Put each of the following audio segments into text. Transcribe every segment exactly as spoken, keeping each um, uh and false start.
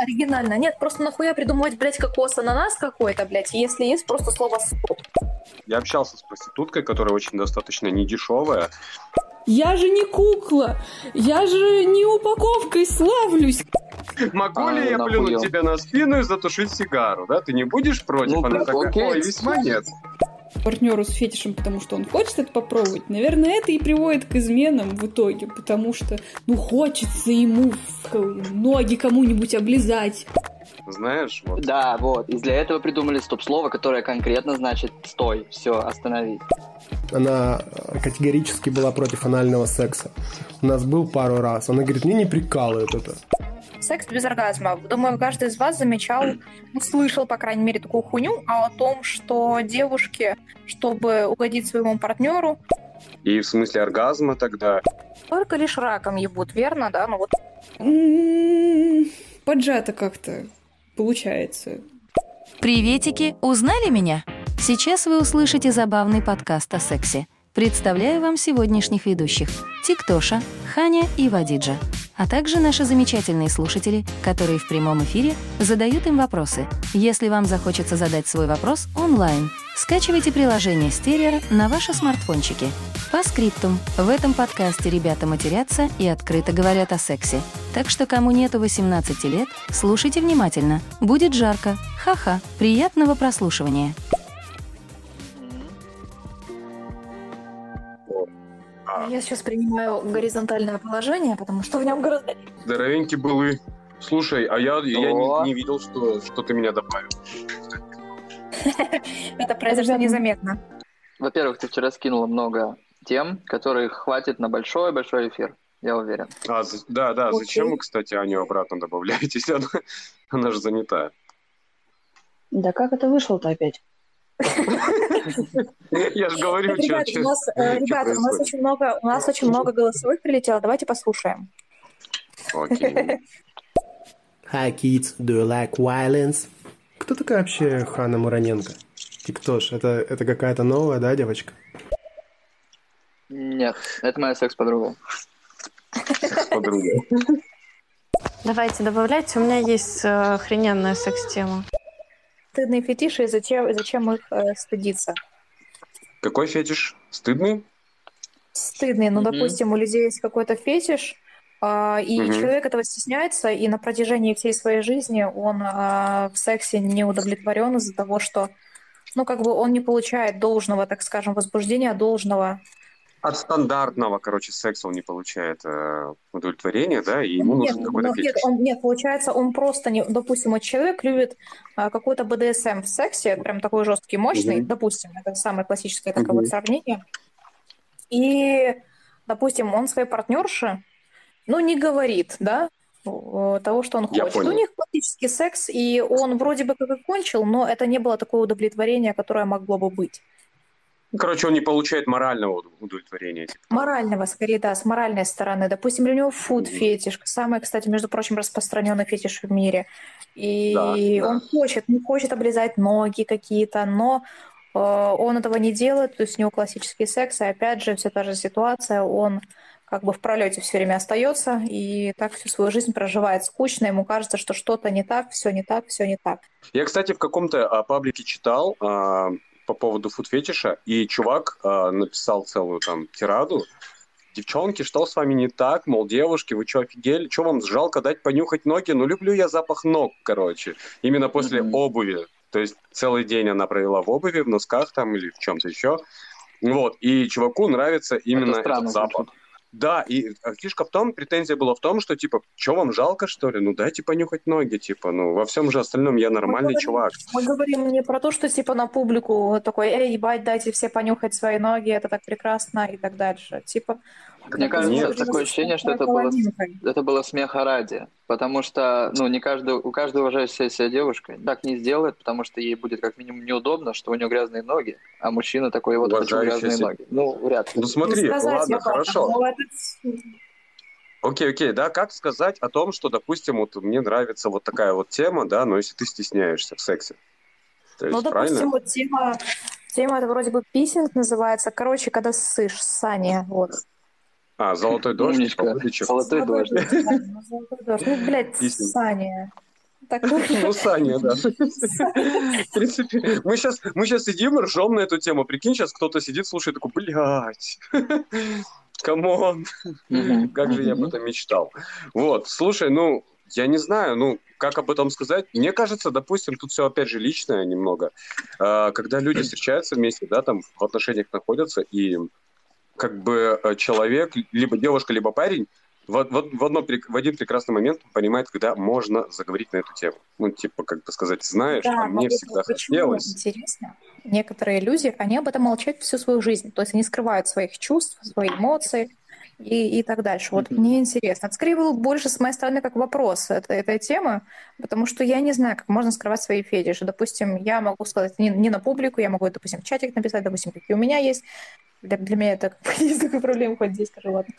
оригинально. Нет, просто нахуя придумывать, блядь, кокос-ананас какой-то, блядь, если есть просто слово «стоп». Я общался с проституткой, которая очень достаточно недешевая. Я же не кукла, я же не упаковкой славлюсь. Могу а, ли я нахуел. плюнуть тебе на спину и затушить сигару, да? Ты не будешь против? Ну, Она такая, ой, весьма нет. Партнеру с фетишем, потому что он хочет это попробовать, наверное, это и приводит к изменам в итоге, потому что, ну, хочется ему ноги кому-нибудь облизать. Знаешь, вот. Да, вот. И для этого придумали стоп-слово, которое конкретно значит «стой», все, остановись. Она категорически была против анального секса. У нас был пару раз. Она говорит, мне не прикалывает это. Секс без оргазма. Думаю, каждый из вас замечал, услышал, по крайней мере, такую хуйню о том, что девушки, чтобы угодить своему партнеру... И в смысле оргазма тогда? Только лишь раком ебут, верно, да? Ну вот. Поджато как-то получается. Приветики, узнали меня? Сейчас вы услышите забавный подкаст о сексе. Представляю вам сегодняшних ведущих – ТекТоша, Ханя и Вадиджа, а также наши замечательные слушатели, которые в прямом эфире задают им вопросы. Если вам захочется задать свой вопрос онлайн, скачивайте приложение «Стерео» на ваши смартфончики. По скриптум, в этом подкасте ребята матерятся и открыто говорят о сексе. Так что кому нету восемнадцати лет, слушайте внимательно, будет жарко, ха-ха, приятного прослушивания. Я сейчас принимаю горизонтальное положение, потому что в нем гораздо... Здоровенький был и... Слушай, а я, я не, не видел, что, что ты меня добавил. Это произошло незаметно. Во-первых, ты вчера скинула много тем, которых хватит на большой-большой эфир, я уверен. А, да, да, зачем вы, кстати, Аню обратно добавляетесь? Она, она же занята. Да как это вышло-то опять? Я же говорю, что... Ребята, у нас очень много голосовых прилетело. Давайте послушаем. Hi, kids. Do you like violence? Кто такая вообще Ханна Мураненко? ТекТош, это, это какая-то новая, да, девочка? Нет, это моя секс-подруга. Секс-подруга. Давайте, добавляйте. У меня есть охрененная секс-тема. Стыдные фетиши, и зачем, зачем их э, стыдиться? Какой фетиш? Стыдный? Стыдный. Ну, mm-hmm. допустим, у людей есть какой-то фетиш, э, и mm-hmm. человек этого стесняется, и на протяжении всей своей жизни он э, в сексе не удовлетворен из-за того, что, ну, как бы он не получает должного, так скажем, возбуждения, должного... От стандартного, короче, секса он не получает э, удовлетворения, да, и ему нет, нужен какой-то фетиш. Нет, он, нет, получается, он просто, не, допустим, вот человек любит э, какой-то бэ дэ эс эм в сексе, прям такой жесткий, мощный, mm-hmm. допустим, это самое классическое такое mm-hmm. вот сравнение. И, допустим, он своей партнерше, ну, не говорит, да, того, что он хочет. У них классический секс, и он вроде бы как и кончил, но это не было такое удовлетворение, которое могло бы быть. Короче, он не получает морального удовлетворения. Типа. Морального, скорее, да, с моральной стороны. Допустим, у него фуд-фетиш. Самый, кстати, между прочим, распространенный фетиш в мире. И да, он да. хочет, не хочет облизать ноги какие-то, но э, он этого не делает, то есть у него классический секс, и опять же, все та же ситуация, он как бы в пролете все время остается, и так всю свою жизнь проживает скучно, ему кажется, что что-то не так, все не так, все не так. Я, кстати, в каком-то а, паблике читал... А... по поводу фуд-фетиша, и чувак э, написал целую там тираду. Девчонки, что с вами не так? Мол, девушки, вы что, офигели? Что вам жалко дать понюхать ноги? Ну, люблю я запах ног, короче. Именно после mm-hmm. обуви. То есть целый день она провела в обуви, в носках там или в чем-то еще. Вот. И чуваку нравится именно это странно, этот запах. Значит. Да, и фишка в том, претензия была в том, что, типа, что вам жалко, что ли? Ну, дайте понюхать ноги, типа, ну, во всем же остальном я нормальный мы чувак. Мы говорим не про то, что, типа, на публику такой, эй, ебать, дайте все понюхать свои ноги, это так прекрасно, и так дальше, типа... Мне кажется, нет, такое ощущение, что это было, это было смеха ради, потому что, ну, не каждый, у каждой уважающей себя девушка так не сделает, потому что ей будет как минимум неудобно, что у нее грязные ноги, а мужчина такой, вот, хочу грязные себе. ноги. Ну, вряд ли. Ну, смотри, ладно, хорошо. Окей, окей, да, как сказать о том, что, допустим, вот мне нравится вот такая вот тема, да, но если ты стесняешься в сексе, то есть, ну, допустим, правильно? Вот тема, тема, это вроде бы писинг называется, короче, когда ссышь, ссание, вот. А, золотой дождь, золотой дождь. Золотой дождь. Ну, блядь, ссание. такое. Ну, Саня, да. В принципе, мы сейчас, мы сейчас сидим, ржем на эту тему. Прикинь, сейчас кто-то сидит, слушает, такой, блядь, камон, как же я об этом мечтал. Вот, слушай, ну, я не знаю, ну, как об этом сказать? Мне кажется, допустим, тут все, опять же, личное немного. Когда люди встречаются вместе, да, там в отношениях находятся, и как бы человек, либо девушка, либо парень, В, в, в, одно, в один прекрасный момент понимает, когда можно заговорить на эту тему. Ну, типа, как бы сказать, знаешь, да, а мне всегда хотелось. Интересно, некоторые люди, они об этом молчат всю свою жизнь. То есть они скрывают своих чувств, свои эмоции и, и так дальше. Вот mm-hmm. мне интересно. Это скорее было больше с моей стороны как вопрос этой, этой темы, потому что я не знаю, как можно скрывать свои фетиши. Допустим, я могу сказать не, не на публику, я могу, допустим, в чатик написать, допустим, какие у меня есть. Для, для меня это как бы есть такая проблема, хоть здесь скажу, ладно.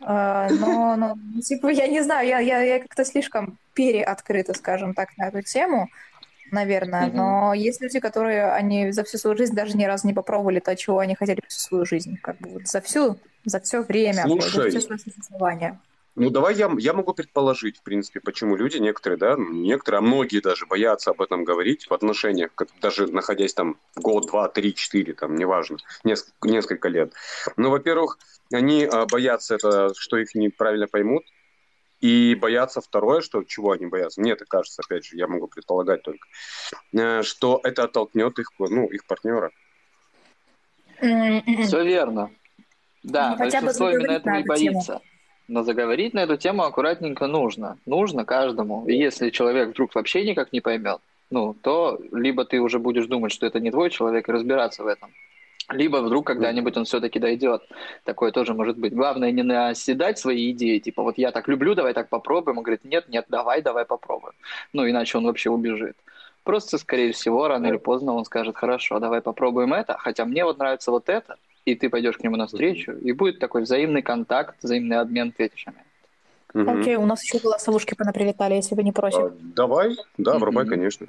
А, но, но, типа, я не знаю, я, я, я как-то слишком переоткрыта, скажем так, на эту тему, наверное. Mm-hmm. Но есть люди, которые, они за всю свою жизнь даже ни разу не попробовали то, чего они хотели всю свою жизнь. Как бы вот за всю, за все время, Слушай. за все свое существование. Ну, давай я, я могу предположить, в принципе, почему люди, некоторые, да, некоторые, а многие даже боятся об этом говорить в отношениях, как, даже находясь там год, два, три, четыре, там, неважно, несколько, несколько лет. Но, во-первых, они боятся, это, что их неправильно поймут, и боятся второе, что, чего они боятся. Мне это кажется, опять же, я могу предполагать только, что это оттолкнет их, ну, их партнера. Все верно. Да, большинство именно этого и боится. Но заговорить на эту тему аккуратненько нужно. Нужно каждому. И если человек вдруг вообще никак не поймет, ну, то либо ты уже будешь думать, что это не твой человек, и разбираться в этом. Либо вдруг когда-нибудь он все-таки дойдет. Такое тоже может быть. Главное не наседать свои идеи, типа вот я так люблю, давай так попробуем. Он говорит, нет, нет, давай, давай попробуем. Ну, иначе он вообще убежит. Просто, скорее всего, рано или поздно он скажет, хорошо, давай попробуем это, хотя мне вот нравится вот это. И ты пойдешь к нему навстречу, и будет такой взаимный контакт, взаимный обмен фетишами. Окей, у нас еще голосовушки понаприлетали, если вы не против. А, давай, да, врубай, mm-hmm. конечно.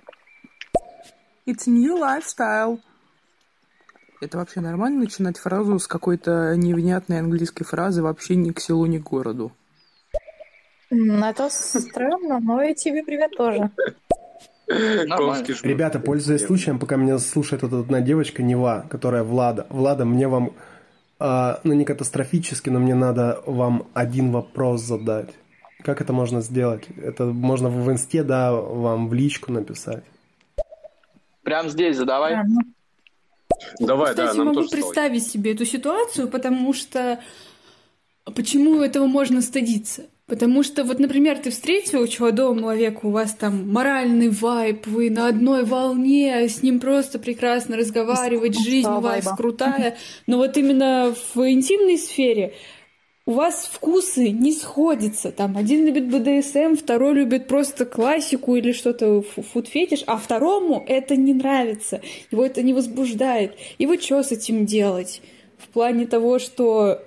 It's new lifestyle. Это вообще нормально начинать фразу с какой-то невнятной английской фразы «вообще ни к селу, ни к городу»? Это странно, но и тебе привет тоже. Ребята, пользуясь случаем, пока меня слушает вот одна девочка, Нева, которая Влада. Влада, мне вам, э, ну не катастрофически, но мне надо вам один вопрос задать. Как это можно сделать? Это можно в инсте, да, вам в личку написать. Прям здесь задавай. Да, ну... Давай, Кстати, да, нам могу тоже представить стоит. себе эту ситуацию, потому что почему этого можно стыдиться? Потому что, вот, например, ты встретил молодого человека, у вас там моральный вайб, вы на одной волне, с ним просто прекрасно разговаривать, жизнь у вас крутая. Но вот именно в интимной сфере у вас вкусы не сходятся. Там один любит бэ дэ эс эм, второй любит просто классику или что-то, фуд-фетиш, а второму это не нравится, его это не возбуждает. И вы что с этим делать? В плане того, что...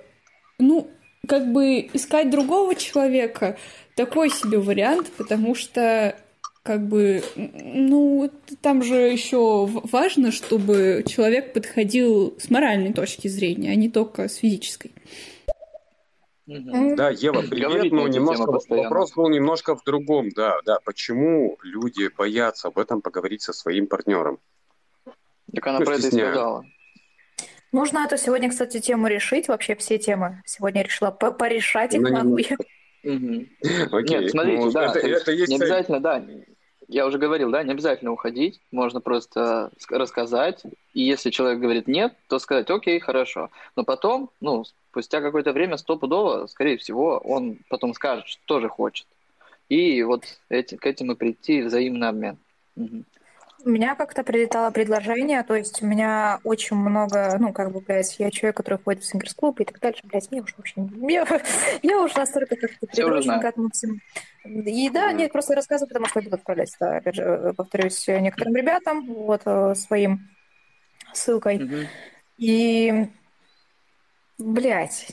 ну как бы искать другого человека, такой себе вариант, потому что, как бы, ну, там же еще важно, чтобы человек подходил с моральной точки зрения, а не только с физической. Да, Ева, привет, но ну, немножко вопрос был немножко в другом, да, да, почему люди боятся об этом поговорить со своим партнером? Так она ну, про это и сказала. Нужно эту сегодня, кстати, тему решить. Вообще все темы сегодня решила порешать их могу. Нет, смотрите, да, не обязательно, да. Я уже говорил, да, не обязательно уходить. Можно просто рассказать. И если человек говорит нет, то сказать окей, хорошо. Но потом, ну, спустя какое-то время стопудово, скорее всего, он потом скажет, что тоже хочет. И вот к этим и прийти взаимный обмен. У меня как-то прилетало предложение, то есть у меня очень много, ну, как бы, блядь, я человек, который ходит в сингерс-клуб и так дальше, блядь, мне уж вообще... Мне, я уж настолько как-то придрочен к этому всему. И да, mm-hmm. нет, просто рассказываю, потому что я буду отправлять, да, опять же, повторюсь, некоторым ребятам, вот, своим ссылкой. Mm-hmm. И, блядь...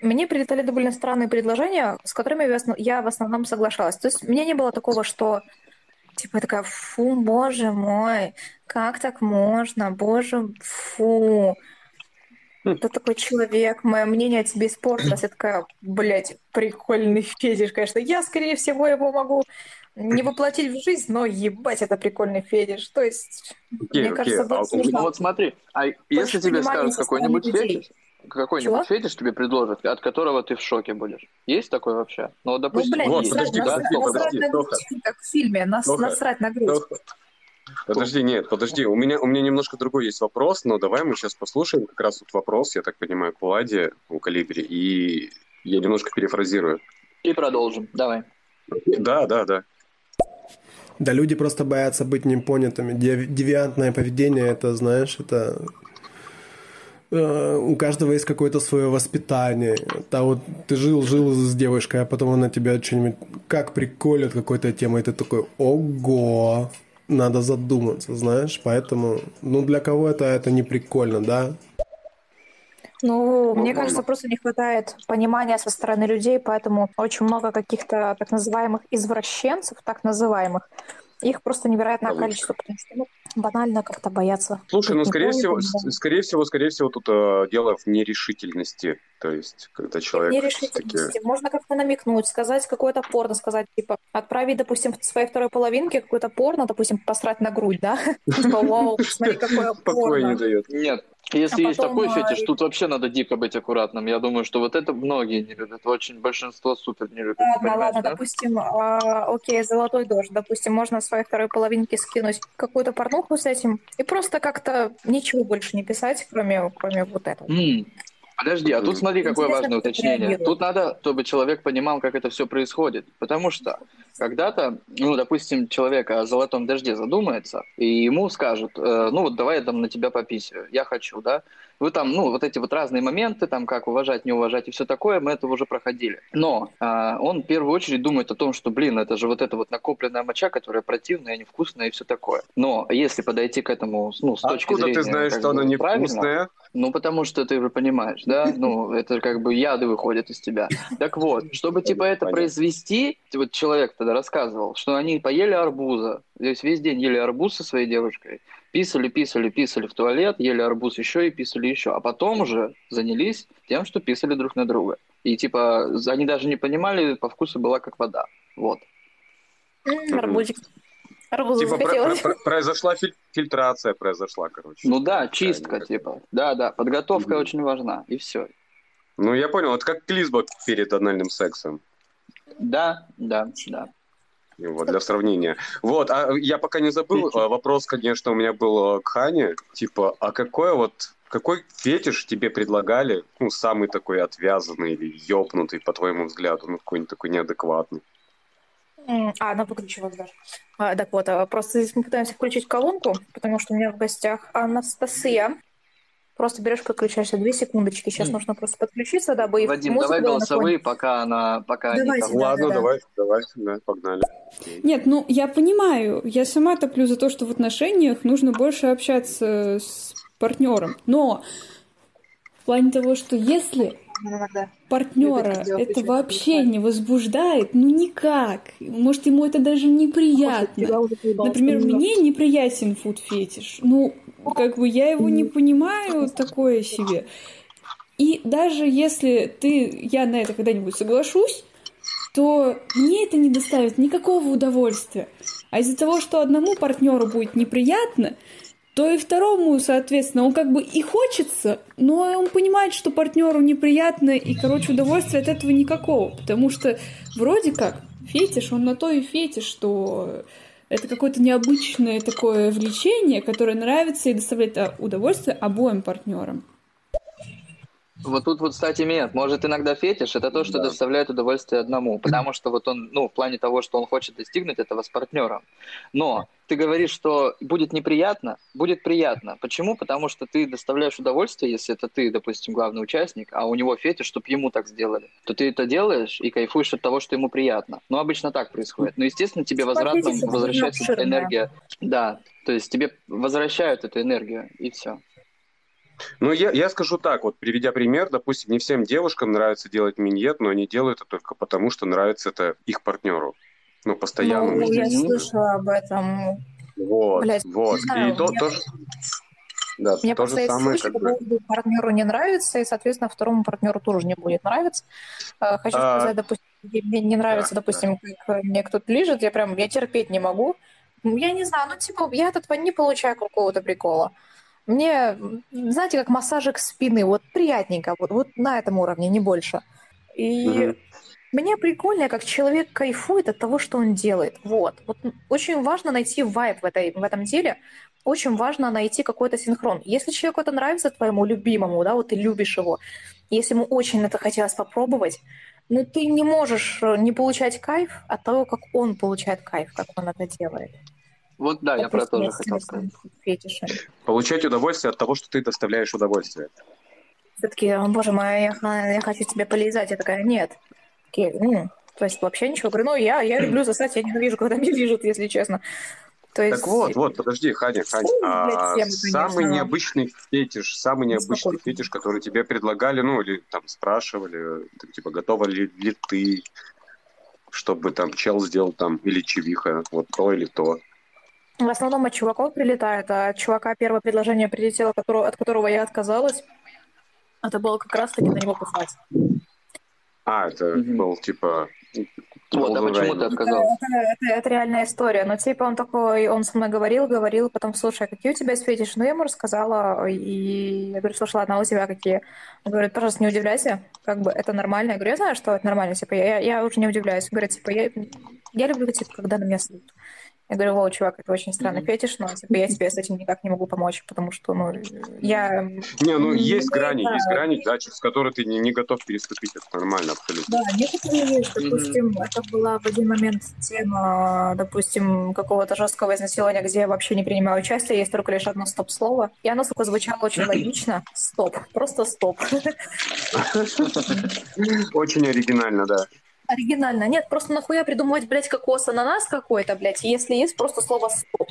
Мне прилетали довольно странные предложения, с которыми я в основном соглашалась. То есть у меня не было такого, что... Типа такая, фу, боже мой, как так можно, боже, фу. Ты такой человек, мое мнение о тебе испортилось. Я такая, блядь, прикольный фетиш, конечно. Я, скорее всего, его могу не воплотить в жизнь, но ебать, это прикольный фетиш. То есть, okay, мне okay. кажется, будет смешно. Ну вот смотри, а если тебе скажут какой-нибудь фетиш, какой-нибудь фетиш тебе предложат, от которого ты в шоке будешь. Есть такое вообще? Ну, допустим, ну, блядь, есть. Насрать на грудь, как в фильме, насрать на грудь. Подожди, нет, подожди, у меня, у меня немножко другой есть вопрос, но давай мы сейчас послушаем как раз вот вопрос, я так понимаю, к Владе, у Колибри, и я немножко перефразирую. И продолжим, давай. Да, да, да. Да, люди просто боятся быть непонятыми. Девиантное поведение, это, знаешь, это... У каждого есть какое-то свое воспитание. Да, вот ты жил-жил с девушкой, а потом она тебя что-нибудь... Как приколет какой-то темой, и ты такой, ого... Надо задуматься, знаешь, поэтому, ну, для кого-то это не прикольно, да? Ну, мне кажется, просто не хватает понимания со стороны людей, поэтому очень много каких-то так называемых извращенцев, так называемых, их просто невероятное количество, потому что, ну, банально как-то боятся. Слушай, ну, скорее всего, скорее всего, скорее всего, тут э, дело в нерешительности, то есть, когда человек... Нерешительности. Такие... Можно как-то намекнуть, сказать какое-то порно, сказать, типа, отправить, допустим, в своей второй половинке какое-то порно, допустим, посрать на грудь, да? Типа, вау, смотри, какое порно. Нет, если есть такой фетиш, тут вообще надо дико быть аккуратным. Я думаю, что вот это многие не любят, очень большинство супер не любят. Ладно, ладно, допустим, окей, золотой дождь, допустим, можно в своей второй половинке скинуть какую-то порнуху с этим, и просто как-то ничего больше не писать, кроме, кроме вот этого. Mm. Подожди, а тут смотри, какое интересно, важное уточнение. Тут надо, чтобы человек понимал, как это все происходит. Потому что когда-то, ну, допустим, человек о золотом дожде задумается, и ему скажут, э, ну, вот давай я там на тебя пописаю, я хочу, да. Вы там, ну, вот эти вот разные моменты, там, как уважать, не уважать и все такое, мы это уже проходили. Но э, он в первую очередь думает о том, что, блин, это же вот эта вот накопленная моча, которая противная, невкусная и все такое. Но если подойти к этому, ну, с точки зрения... Откуда ты знаешь, что она невкусная? Ну, потому что ты уже понимаешь, да, ну, это как бы яды выходят из тебя. Так вот, чтобы, типа, это произвести, вот человек тогда рассказывал, что они поели арбуза, то есть весь день ели арбуз со своей девушкой, писали, писали, писали в туалет, ели арбуз еще и писали еще, а потом уже занялись тем, что писали друг на друга. И, типа, они даже не понимали, по вкусу была как вода, вот. Арбузик. Арбузу типа про- про- произошла филь- фильтрация, произошла, короче. Ну да, чистка, да, типа. Да, да, подготовка mm-hmm. очень важна, и все. Ну я понял, это как клизба перед анальным сексом. Да, да, да. Вот, для сравнения. Вот, а я пока не забыл, вопрос, конечно, у меня был к Хане, типа, а какой вот, какой фетиш тебе предлагали, ну, самый такой отвязанный или ёбнутый, по твоему взгляду, ну, какой-нибудь такой неадекватный? А, она выключилась даже. А, так вот, просто здесь мы пытаемся включить колонку, потому что у меня в гостях Анастасия. Просто берешь, подключаешься, две секундочки. Сейчас mm. нужно просто подключиться, дабы... Вадим, давай голосовые, пока она... Пока давайте, они... да, Ладно, да, да. давай, давай, да, погнали. Нет, ну, я понимаю, я сама топлю за то, что в отношениях нужно больше общаться с партнером, но в плане того, что если... партнера это вообще не возбуждает, ну никак. Может, ему это даже неприятно. Например, мне неприятен фуд-фетиш. Ну, как бы я его не понимаю, такое себе. И даже если ты, я на это когда-нибудь соглашусь, то мне это не доставит никакого удовольствия. А из-за того, что одному партнеру будет неприятно, то и второму, соответственно, он как бы и хочется, но он понимает, что партнеру неприятно, и, короче, удовольствия от этого никакого, потому что вроде как фетиш, он на то и фетиш, что это какое-то необычное такое влечение, которое нравится и доставляет удовольствие обоим партнерам. Вот тут вот, кстати, нет. Может, иногда фетиш — это то, что да. доставляет удовольствие одному, потому что вот он, ну, в плане того, что он хочет достигнуть этого с партнером. Но ты говоришь, что будет неприятно, будет приятно. Почему? Потому что ты доставляешь удовольствие, если это ты, допустим, главный участник, а у него фетиш, чтобы ему так сделали. То ты это делаешь и кайфуешь от того, что ему приятно. Ну, обычно так происходит. Но, естественно, тебе возвратно возвращается энергия. Да, то есть тебе возвращают эту энергию, и все. Ну, я, я скажу так, вот, приведя пример, допустим, не всем девушкам нравится делать миньет, но они делают это только потому, что нравится это их партнеру, ну, постоянно. Ну, я слышала об этом. Вот, Блять, вот. И то, тоже... Да, мне то же самое, случай, как бы... партнеру не нравится, и, соответственно, второму партнеру тоже не будет нравиться. Хочу а... сказать, допустим, мне не нравится, да, допустим, да. как мне кто-то лижет, я прям, я терпеть не могу. Я не знаю, ну, типа, я от этого не получаю какого-то прикола. Мне, знаете, как массажик спины, вот приятненько, вот, вот на этом уровне, не больше. И угу. мне прикольно, как человек кайфует от того, что он делает. Вот. Вот очень важно найти вайб в, этой, в этом деле, очень важно найти какой-то синхрон. Если человеку это нравится, твоему любимому, да, вот ты любишь его, если ему очень это хотелось попробовать, ну ты не можешь не получать кайф от того, как он получает кайф, как он это делает. Вот да, это я про это тоже хотел сказать. Фетиши. Получать удовольствие от того, что ты доставляешь удовольствие. Все такие, о, боже мой, я, я хочу тебя полизать. Я такая, нет. Такие, м-м, то есть вообще ничего. Говорю, ну я, я люблю сосать, я ненавижу, когда меня лижут, если честно. То есть... Так вот, вот, подожди, Ханя, Ханя. А, тема, самый необычный фетиш, самый необычный Спокойно. фетиш, который тебе предлагали, ну, или там спрашивали, типа, готова ли, ли ты, чтобы там чел сделал там, или чевиха, вот то или то. В основном от чуваков прилетает, а от чувака первое предложение прилетело, которого, от которого я отказалась, это было как раз-таки на него писать. А, это mm-hmm. был, типа... Вот, а почему ты отказался? Это, это, это реальная история. Но типа он такой, он со мной говорил, говорил, потом, слушай, какие у тебя фетиши? Ну, я ему рассказала, и я говорю, слушай, ладно, а у тебя какие? Он говорит, пожалуйста, не удивляйся, как бы это нормально. Я говорю, я знаю, что это нормально, типа, я, я уже не удивляюсь. Он говорит, типа, я, я люблю, типа, когда на меня слышат. Я говорю, о, чувак, это очень странный mm-hmm. фетиш, но типа, я тебе с этим никак не могу помочь, потому что, ну, я... Не, ну, есть не грани, знаю. есть грани, да, через которые ты не, не готов переступить, это нормально, абсолютно. Да, некоторые вещи, допустим, mm-hmm. это была в один момент тема, допустим, какого-то жесткого изнасилования, где я вообще не принимаю участие, есть только лишь одно стоп-слово, и оно, сука, звучало очень логично, стоп, просто стоп. Очень оригинально, да. Оригинально. Нет, просто нахуя придумывать, блядь, кокос, ананас какой-то, блядь, если есть просто слово «стоп».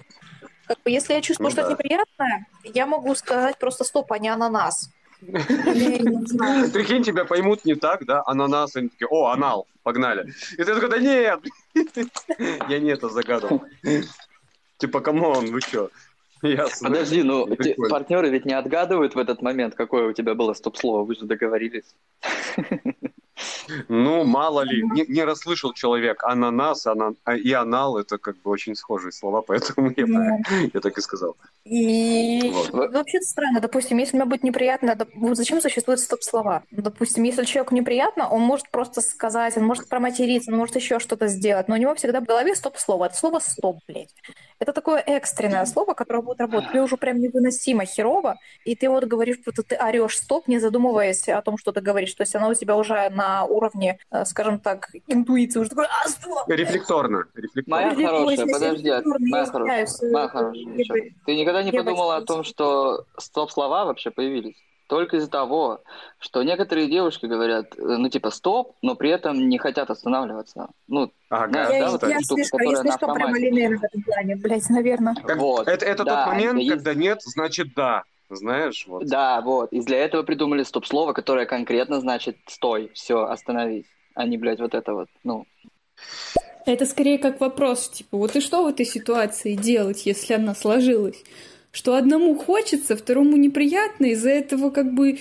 Как бы, если я чувствую, ну, что да. это неприятное, я могу сказать просто «стоп», а не «ананас». Прикинь, тебя поймут не так, да, «ананас», они такие, «о, анал, погнали». И ты такой, да нет, я не это загадывал. Типа, камон, вы чё? Ясно. Подожди, ну прикольно. Партнеры ведь не отгадывают в этот момент, какое у тебя было стоп-слово, вы же договорились. Ну, мало ли, не, не расслышал человек. Ананас анан... и анал — это как бы очень схожие слова, поэтому я, yeah. я так и сказал. И вот. Вообще-то странно, допустим, если мне будет неприятно, доп... зачем существуют стоп-слова? Допустим, если человеку неприятно, он может просто сказать, он может проматериться, он может еще что-то сделать, но у него всегда в голове стоп-слово. Это слово «стоп», блядь. Это такое экстренное слово, которое будет работать. Мне уже прям невыносимо херово, и ты вот говоришь, будто ты орешь «стоп», не задумываясь о том, что ты говоришь. То есть оно у тебя уже на на уровне, скажем так, интуиции уже такой, а, стоп! Рефлекторно. Рефлекторно. Моя хорошая, подожди. Моя хорошая. Моя хорошая. Ты никогда не подумала о том, что стоп-слова вообще появились? Только из-за того, что некоторые девушки говорят, ну, типа, стоп, но при этом не хотят останавливаться. Ну, ага, знаешь, я, да, я, вот я эта штука, которая я на автомате. В этом плане, блядь, наверное. Как, вот, это это да, тот момент, есть... когда нет, значит, да. Знаешь, вот. Да, вот. И для этого придумали стоп-слово, которое конкретно значит «стой», все, «остановись», а не, блядь, вот это вот, ну. Это скорее как вопрос, типа, вот и что в этой ситуации делать, если она сложилась? Что одному хочется, второму неприятно, из-за этого как бы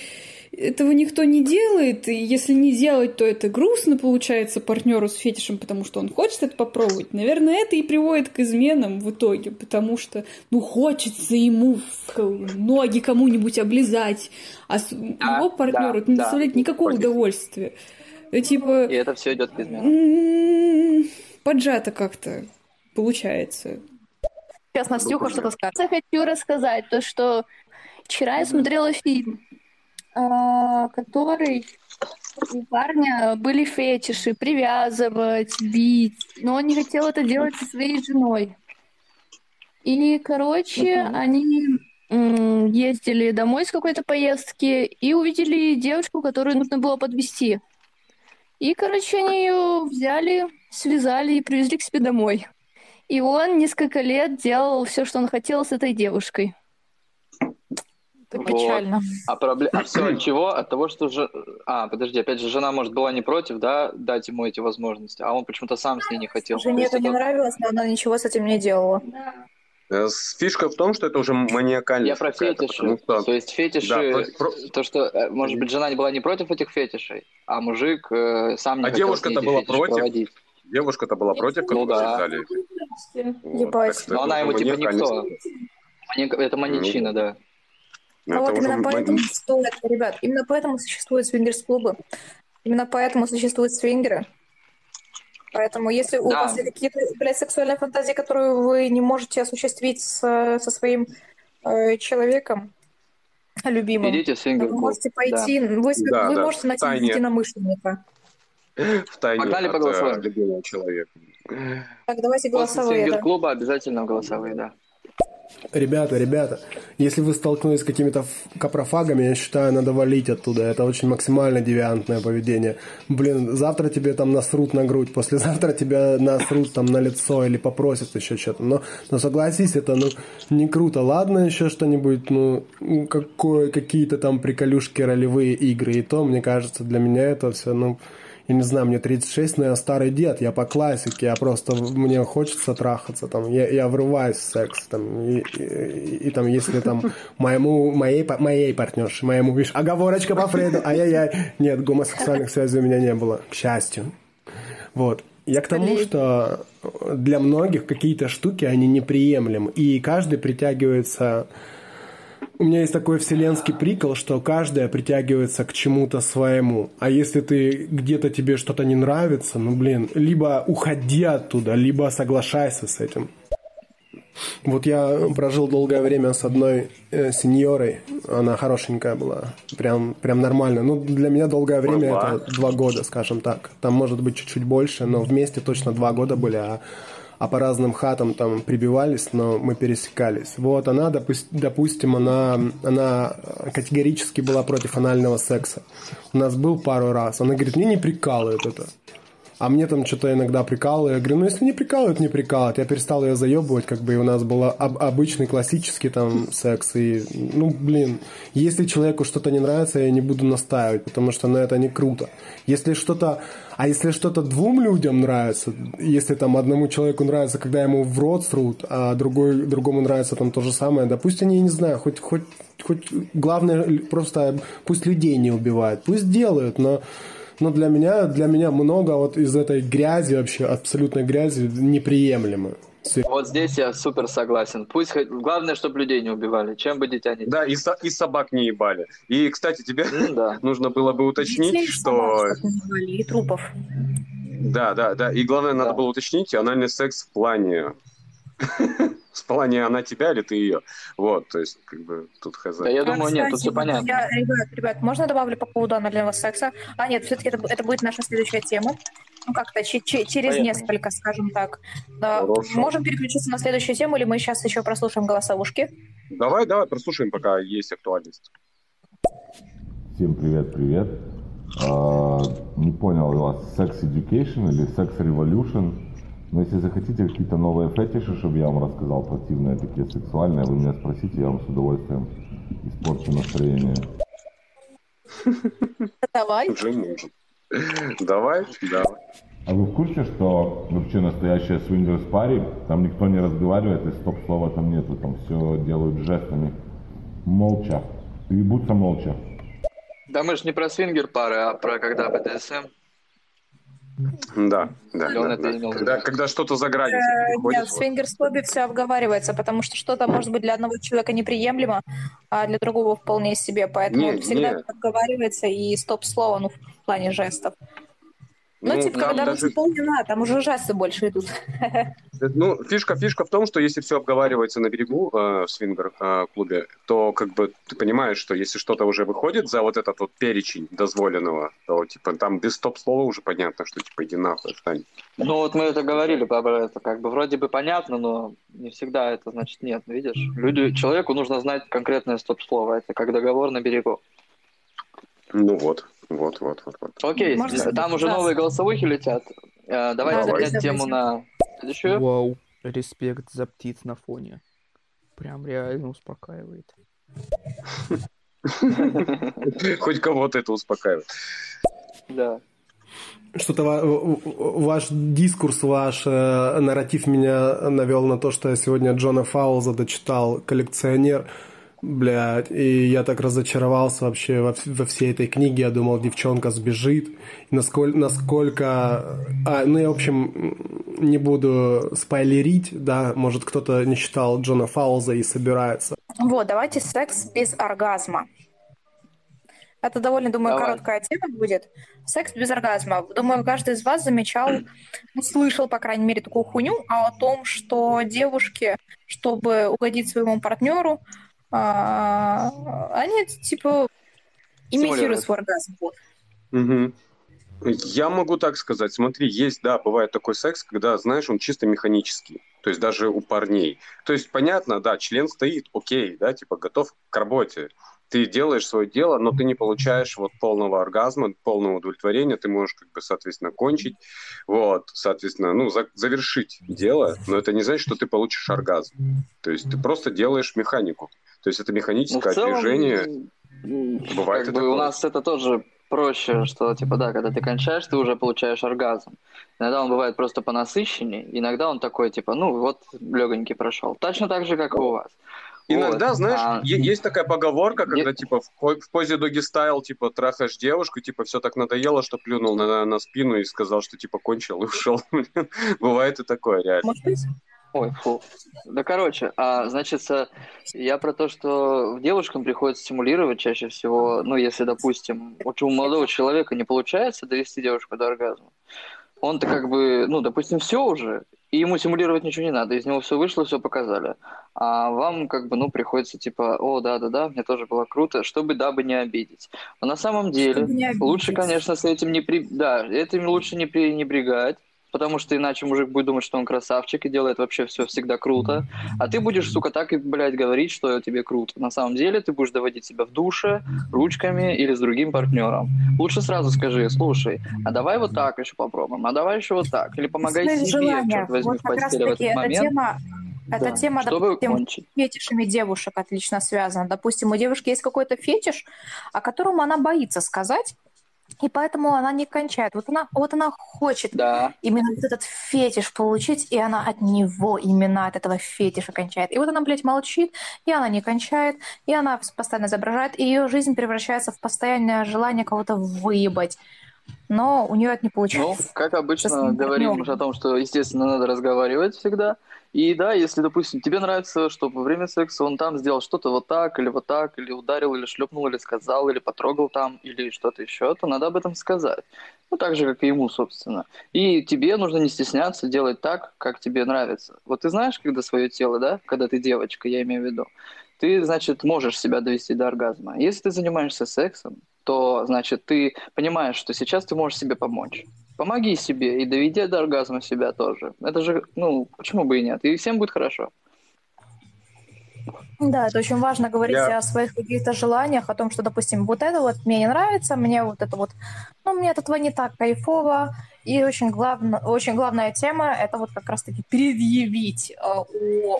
этого никто не делает, и если не делать, то это грустно получается партнеру с фетишем, потому что он хочет это попробовать. Наверное, это и приводит к изменам в итоге, потому что, ну, хочется ему ноги кому-нибудь облизать, а его партнеру это не доставляет никакого удовольствия. Типа, и это все идет к изменам. Поджато как-то получается. Сейчас Настюха что-то скажет. Я хочу рассказать то, что вчера я смотрела фильм, который у парня были фетиши привязывать, бить, но он не хотел это делать со своей женой. И, короче, uh-huh. они м- ездили домой с какой-то поездки и увидели девушку, которую нужно было подвезти. И, короче, они ее взяли, связали и привезли к себе домой. И он несколько лет делал все, что он хотел с этой девушкой. Вот. Печально. А, пробле... а все от чего? От того, что... Ж... А, подожди, опять же, жена, может, была не против, да, дать ему эти возможности, а он почему-то сам с ней не хотел. Жене это не нравилось, но она ничего с этим не делала. Фишка в том, что это уже маниакально. Я про фетиши. Что... То есть фетиши, да, про... то, что, может быть, жена не была не против этих фетишей, а мужик э, сам не а хотел с ней эти фетиши проводить. Девушка-то была против, когда ну, да. взяли. Вот, так, но она его типа никто. Это маньячина, да. А вот именно мани... поэтому существует, ребят, именно поэтому существуют свингерс-клубы. Именно поэтому существуют свингеры. Поэтому если да. у вас есть какие-то, блядь, сексуальные фантазии, которую вы не можете осуществить со, со своим э, человеком любимым, идите в свингер-клуб. Вы можете пойти, да. вы, да, вы да. можете найти единомышленника. В тайне Погнали от, поголосовать любимого человека. Так, давайте голосовые. После свингер-клуба да. обязательно голосовые, да. Ребята, ребята, если вы столкнулись с какими-то капрофагами, я считаю, надо валить оттуда. Это очень максимально девиантное поведение. Блин, завтра тебе там насрут на грудь, послезавтра тебя насрут там на лицо или попросят еще что-то. Но, но согласись, это ну не круто. Ладно, еще что-нибудь, ну какое, какие-то там приколюшки, ролевые игры. И то, мне кажется, для меня это все, ну... Я не знаю, мне тридцать шесть, но я старый дед, я по классике, я просто, мне хочется трахаться, там, я, я врываюсь в секс, там, и, и, и, и там, если там моему, моей, моей партнерше, моему, видишь, оговорочка по Фрейду, ай-яй-яй, нет, гомосексуальных связей у меня не было, к счастью, вот. Я к тому, что для многих какие-то штуки, они неприемлемы, и каждый притягивается... У меня есть такой вселенский прикол, что каждая притягивается к чему-то своему. А если ты где-то тебе что-то не нравится, ну, блин, либо уходи оттуда, либо соглашайся с этим. Вот я прожил долгое время с одной э, сеньорой. Она хорошенькая была. Прям, прям нормально. Ну, для меня долгое время Мама. это два года, скажем так. Там, может быть, чуть-чуть больше, но вместе точно два года были, а... а по разным хатам там прибивались, но мы пересекались. Вот она, допу- допустим, она, она категорически была против анального секса. У нас был пару раз. Она говорит, мне не прикалывает это. А мне там что-то иногда прикалывает. Я говорю, ну если не прикалывает, не прикалывает. Я перестал ее заебывать, как бы и у нас был об- обычный классический там секс. И, ну, блин, если человеку что-то не нравится, я не буду настаивать, потому что на это не круто. Если что-то... А если что-то двум людям нравится, если там одному человеку нравится, когда ему в рот срут, а другой, другому нравится там то же самое, да пусть они, не знаю, хоть, хоть, хоть главное просто пусть людей не убивают, пусть делают, но, но для меня, для меня много вот из этой грязи вообще, абсолютной грязи, неприемлемо. Вот здесь я супер согласен. Пусть хоть... Главное, чтобы людей не убивали. Чем бы дитя не... Да, и, со... и собак не ебали. И, кстати, тебе да. нужно было бы уточнить, Детей что... Собак, и трупов. Да, да, да. И главное, да. надо было уточнить анальный секс в плане... В плане она тебя или ты ее. Вот, то есть, как бы, тут хз. Да, я думаю, нет, тут все понятно. Ребят, ребят, можно добавлю по поводу анального секса? А, нет, все-таки это будет наша следующая тема. Ну, как-то ч- ч- через Понятно. несколько, скажем так. Хорошо. Можем переключиться на следующую тему, или мы сейчас еще прослушаем голосовушки? Давай, давай, прослушаем, пока есть актуальность. Всем привет, привет. А, не понял вас, Sex Education или Sex Revolution? Но если захотите какие-то новые фетиши, чтобы я вам рассказал противные, такие сексуальные, вы меня спросите, я вам с удовольствием испорчу настроение. Давай. Давай, да. А вы в курсе, что вообще настоящая swingers party, там никто не разговаривает, и стоп-слова там нету, там все делают жестами. Молча. Ебутся молча. Да мы же не про свингер пары, а про когда бэ дэ эс эм. Да, да, да, да. Когда, когда что-то за границей приходит. Нет, в свингерс-клубе все обговаривается, потому что что-то может быть для одного человека неприемлемо, а для другого вполне себе. Поэтому нет, всегда нет. обговаривается и стоп-слово, ну, в плане жестов. Ну, ну типа, когда даже... полнена, там уже жесты больше идут. Ну, фишка, фишка в том, что если все обговаривается на берегу э, в свингер-клубе, э, то как бы ты понимаешь, что если что-то уже выходит за вот этот вот перечень дозволенного, то типа там без стоп-слова уже понятно, что типа иди нахуй, встань. Ну, вот мы это говорили, это как бы вроде бы понятно, но не всегда это значит нет, видишь? Люди, человеку нужно знать конкретное стоп-слово, это как договор на берегу. Ну вот. Вот, вот, вот, вот. Окей, Можно там уже раз. новые голосовухи летят. Давай, Давай. занять тему на следующую. Вау, респект за птиц на фоне. Прям реально успокаивает. Хоть кого-то это успокаивает. Да. Что-то ваш дискурс, ваш э, нарратив меня навел на то, что я сегодня Джона Фауза дочитал «Коллекционер». Блядь, и я так разочаровался вообще во, во всей этой книге. Я думал, девчонка сбежит. Насколько, насколько... А, ну я, в общем, не буду спойлерить, да. Может, кто-то не читал Джона Фауза и собирается. Вот, давайте секс без оргазма. Это довольно, думаю, Давай. короткая тема будет. Секс без оргазма. Думаю, каждый из вас замечал, услышал, по крайней мере, такую хуйню о том, что девушки, чтобы угодить своему партнеру, они, типа, имитируют свой оргазм. Угу. Я могу так сказать. Смотри, есть, да, бывает такой секс, когда, знаешь, он чисто механический. То есть даже у парней. То есть, понятно, да, член стоит, окей, да, типа, готов к работе. Ты делаешь свое дело, но ты не получаешь вот полного оргазма, полного удовлетворения, ты можешь, как бы, соответственно, кончить, вот, соответственно, ну, за- завершить дело, но это не значит, что ты получишь оргазм. То есть ты просто делаешь механику. То есть это механическое ну, движение. Бывает как бы у нас это тоже проще, что, типа, да, когда ты кончаешь, ты уже получаешь оргазм. Иногда он бывает просто понасыщеннее, иногда он такой, типа, ну, вот, легонький прошел. Точно так же, как и у вас. Иногда, вот, знаешь, а... есть такая поговорка, когда, Нет. типа, в позе доги-стайл, типа, трахаешь девушку, типа, все так надоело, что плюнул на, на спину и сказал, что, типа, кончил и ушел. Бывает и такое, реально. Ой, фу. Да, короче, а, значит, я про то, что девушкам приходится стимулировать чаще всего, ну, если, допустим, у молодого человека не получается довести девушку до оргазма, он-то как бы, ну, допустим, все уже, и ему симулировать ничего не надо, из него все вышло, все показали. А вам как бы, ну, приходится типа, о, да-да-да, мне тоже было круто, чтобы, дабы не обидеть. Но на самом деле, лучше, конечно, с этим не при... Да, этим лучше не пренебрегать, потому что иначе мужик будет думать, что он красавчик и делает вообще все всегда круто. А ты будешь, сука, так и, блядь, говорить, что тебе круто. На самом деле ты будешь доводить себя в душе, ручками или с другим партнером. Лучше сразу скажи, слушай, а давай вот так еще попробуем, а давай еще вот так. Или помогай себе, черт возьми, вот в постели в этот момент. Тема... Эта да, тема, допустим, с фетишами девушек отлично связана. Допустим, у девушки есть какой-то фетиш, о котором она боится сказать, и поэтому она не кончает. Вот она, вот она хочет да. именно вот этот фетиш получить, и она от него, именно от этого фетиша кончает. И вот она, блядь, молчит, и она не кончает, и она постоянно изображает, и ее жизнь превращается в постоянное желание кого-то выебать. Но у нее это не получается. Ну, как обычно, говорим о том, что, естественно, надо разговаривать всегда. И да, если, допустим, тебе нравится, что во время секса он там сделал что-то вот так, или вот так, или ударил, или шлепнул, или сказал, или потрогал там, или что-то еще, то надо об этом сказать. Ну, так же, как и ему, собственно. И тебе нужно не стесняться делать так, как тебе нравится. Вот ты знаешь, когда свое тело, да, когда ты девочка, я имею в виду, ты, значит, можешь себя довести до оргазма. Если ты занимаешься сексом, то, значит, ты понимаешь, что сейчас ты можешь себе помочь. Помоги себе и доведи до оргазма себя тоже. Это же, ну, почему бы и нет? И всем будет хорошо. Да, это очень важно говорить yeah. о своих каких-то желаниях, о том, что, допустим, вот это вот мне не нравится, мне вот это вот, ну, мне от этого не так кайфово. И очень, главно, очень главная тема – это вот как раз-таки предъявить о,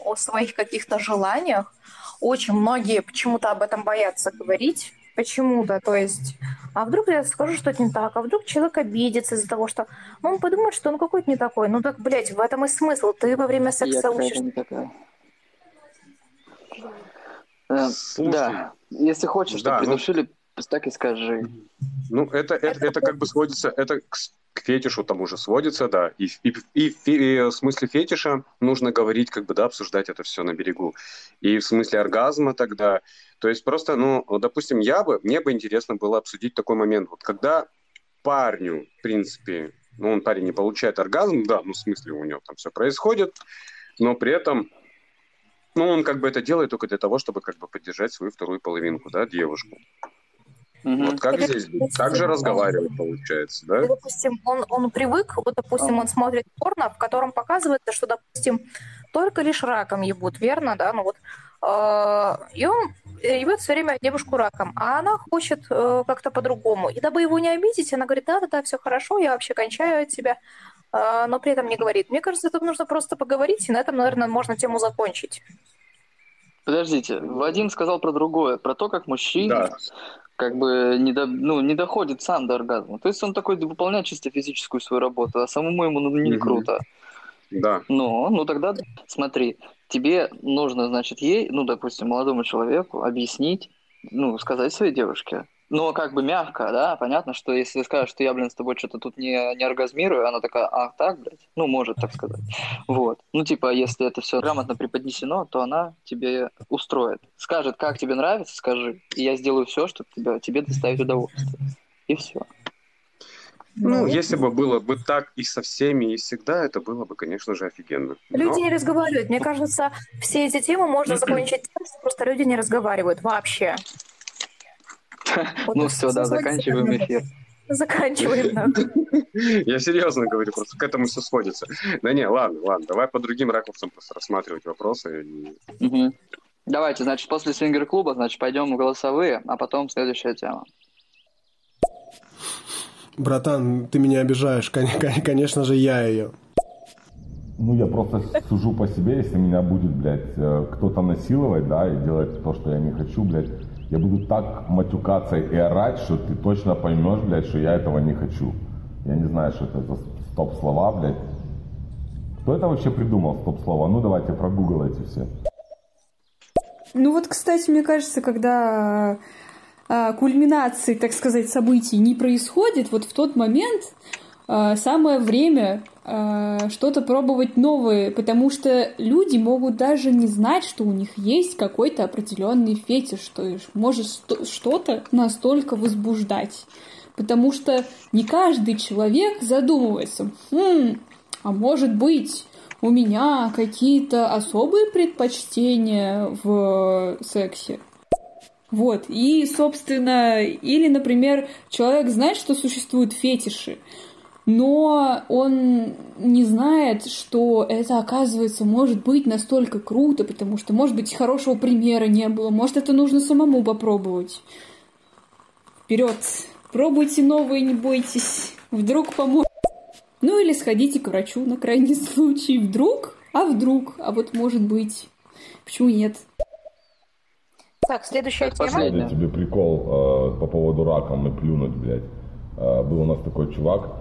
о своих каких-то желаниях. Очень многие почему-то об этом боятся говорить, почему-то, то есть, а вдруг я скажу, что это не так, а вдруг человек обидится из-за того, что он подумает, что он какой-то не такой. Ну так, блядь, в этом и смысл. Ты во время секса я учишь. Да. да, если хочешь, да, чтобы ну... придушили, так и скажи. Ну, это, это, это, это как бы сводится, это к, к фетишу там уже сводится, да. И, и, и, и в смысле фетиша нужно говорить, как бы, да, обсуждать это все на берегу. И в смысле оргазма тогда. То есть просто, ну, допустим, я бы, мне бы интересно было обсудить такой момент. Вот когда парню, в принципе, ну, он, парень не получает оргазм, да, ну, в смысле у него там все происходит, но при этом... Ну, он как бы это делает только для того, чтобы как бы поддержать свою вторую половинку, да, девушку. Угу. Вот как здесь, так же разговаривать получается, да? Допустим, он, он привык, вот, допустим, а. он смотрит порно, в котором показывается, что, допустим, только лишь раком ебут, верно, да, ну вот, э, и он ебет все время девушку раком, а она хочет э, как-то по-другому. И дабы его не обидеть, она говорит, да-да-да, все хорошо, я вообще кончаю от тебя, э, но при этом не говорит. Мне кажется, это нужно просто поговорить, и на этом, наверное, можно тему закончить. Подождите, Вадим сказал про другое, про то, как мужчина да. как бы не, до, ну, не доходит сам до оргазма. То есть он такой выполняет чисто физическую свою работу, а самому ему не mm-hmm. круто. Да. Ну, ну тогда смотри, тебе нужно, значит, ей, ну, допустим, молодому человеку объяснить, ну, сказать своей девушке. Ну, как бы мягко, да, понятно, что если ты скажешь, что я, блин, с тобой что-то тут не, не оргазмирую, она такая, ах, так, блядь, ну, может так сказать, вот. Ну, типа, если это все грамотно преподнесено, то она тебе устроит. Скажет, как тебе нравится, скажи, и я сделаю все, чтобы тебя, тебе доставить удовольствие. И все. Ну, ну, если бы было бы так и со всеми, и всегда, это было бы, конечно же, офигенно. Люди Но... не разговаривают. Мне кажется, все эти темы можно закончить тем, что просто люди не разговаривают вообще. Вот ну все, да, заканчиваем эфир. Заканчиваем, да. Я серьезно говорю, просто к этому все сходится. Да не, ладно, ладно, давай по другим ракурсам просто рассматривать вопросы. Угу. Давайте, значит, после свингер-клуба, значит, пойдем в голосовые, а потом следующая тема. Братан, ты меня обижаешь, конечно же, я ее. Ну, я просто сужу по себе, если меня будет, блядь, кто-то насиловать, да, и делать то, что я не хочу, блядь. Я буду так матюкаться и орать, что ты точно поймешь, блядь, что я этого не хочу. Я не знаю, что это за стоп-слова, блядь. Кто это вообще придумал, стоп-слова? Ну, давайте прогуглайте все. Ну, вот, кстати, мне кажется, когда а, кульминации, так сказать, событий не происходит, вот в тот момент а, самое время а, что-то пробовать новое, потому что люди могут даже не знать, что у них есть какой-то определенный фетиш, что их может что-то настолько возбуждать. Потому что не каждый человек задумывается, «Хм, а может быть, у меня какие-то особые предпочтения в сексе». Вот, и, собственно, или, например, человек знает, что существуют фетиши, но он не знает, что это, оказывается, может быть настолько круто, потому что, может быть, хорошего примера не было, может, это нужно самому попробовать. Вперед! Пробуйте новые, не бойтесь, вдруг поможет. Ну или сходите к врачу на крайний случай, вдруг, а вдруг, а вот может быть, почему нет? Так, следующая так, тема. Последний тебе прикол э, по поводу рака, мы плюнуть, блядь. Э, был у нас такой чувак,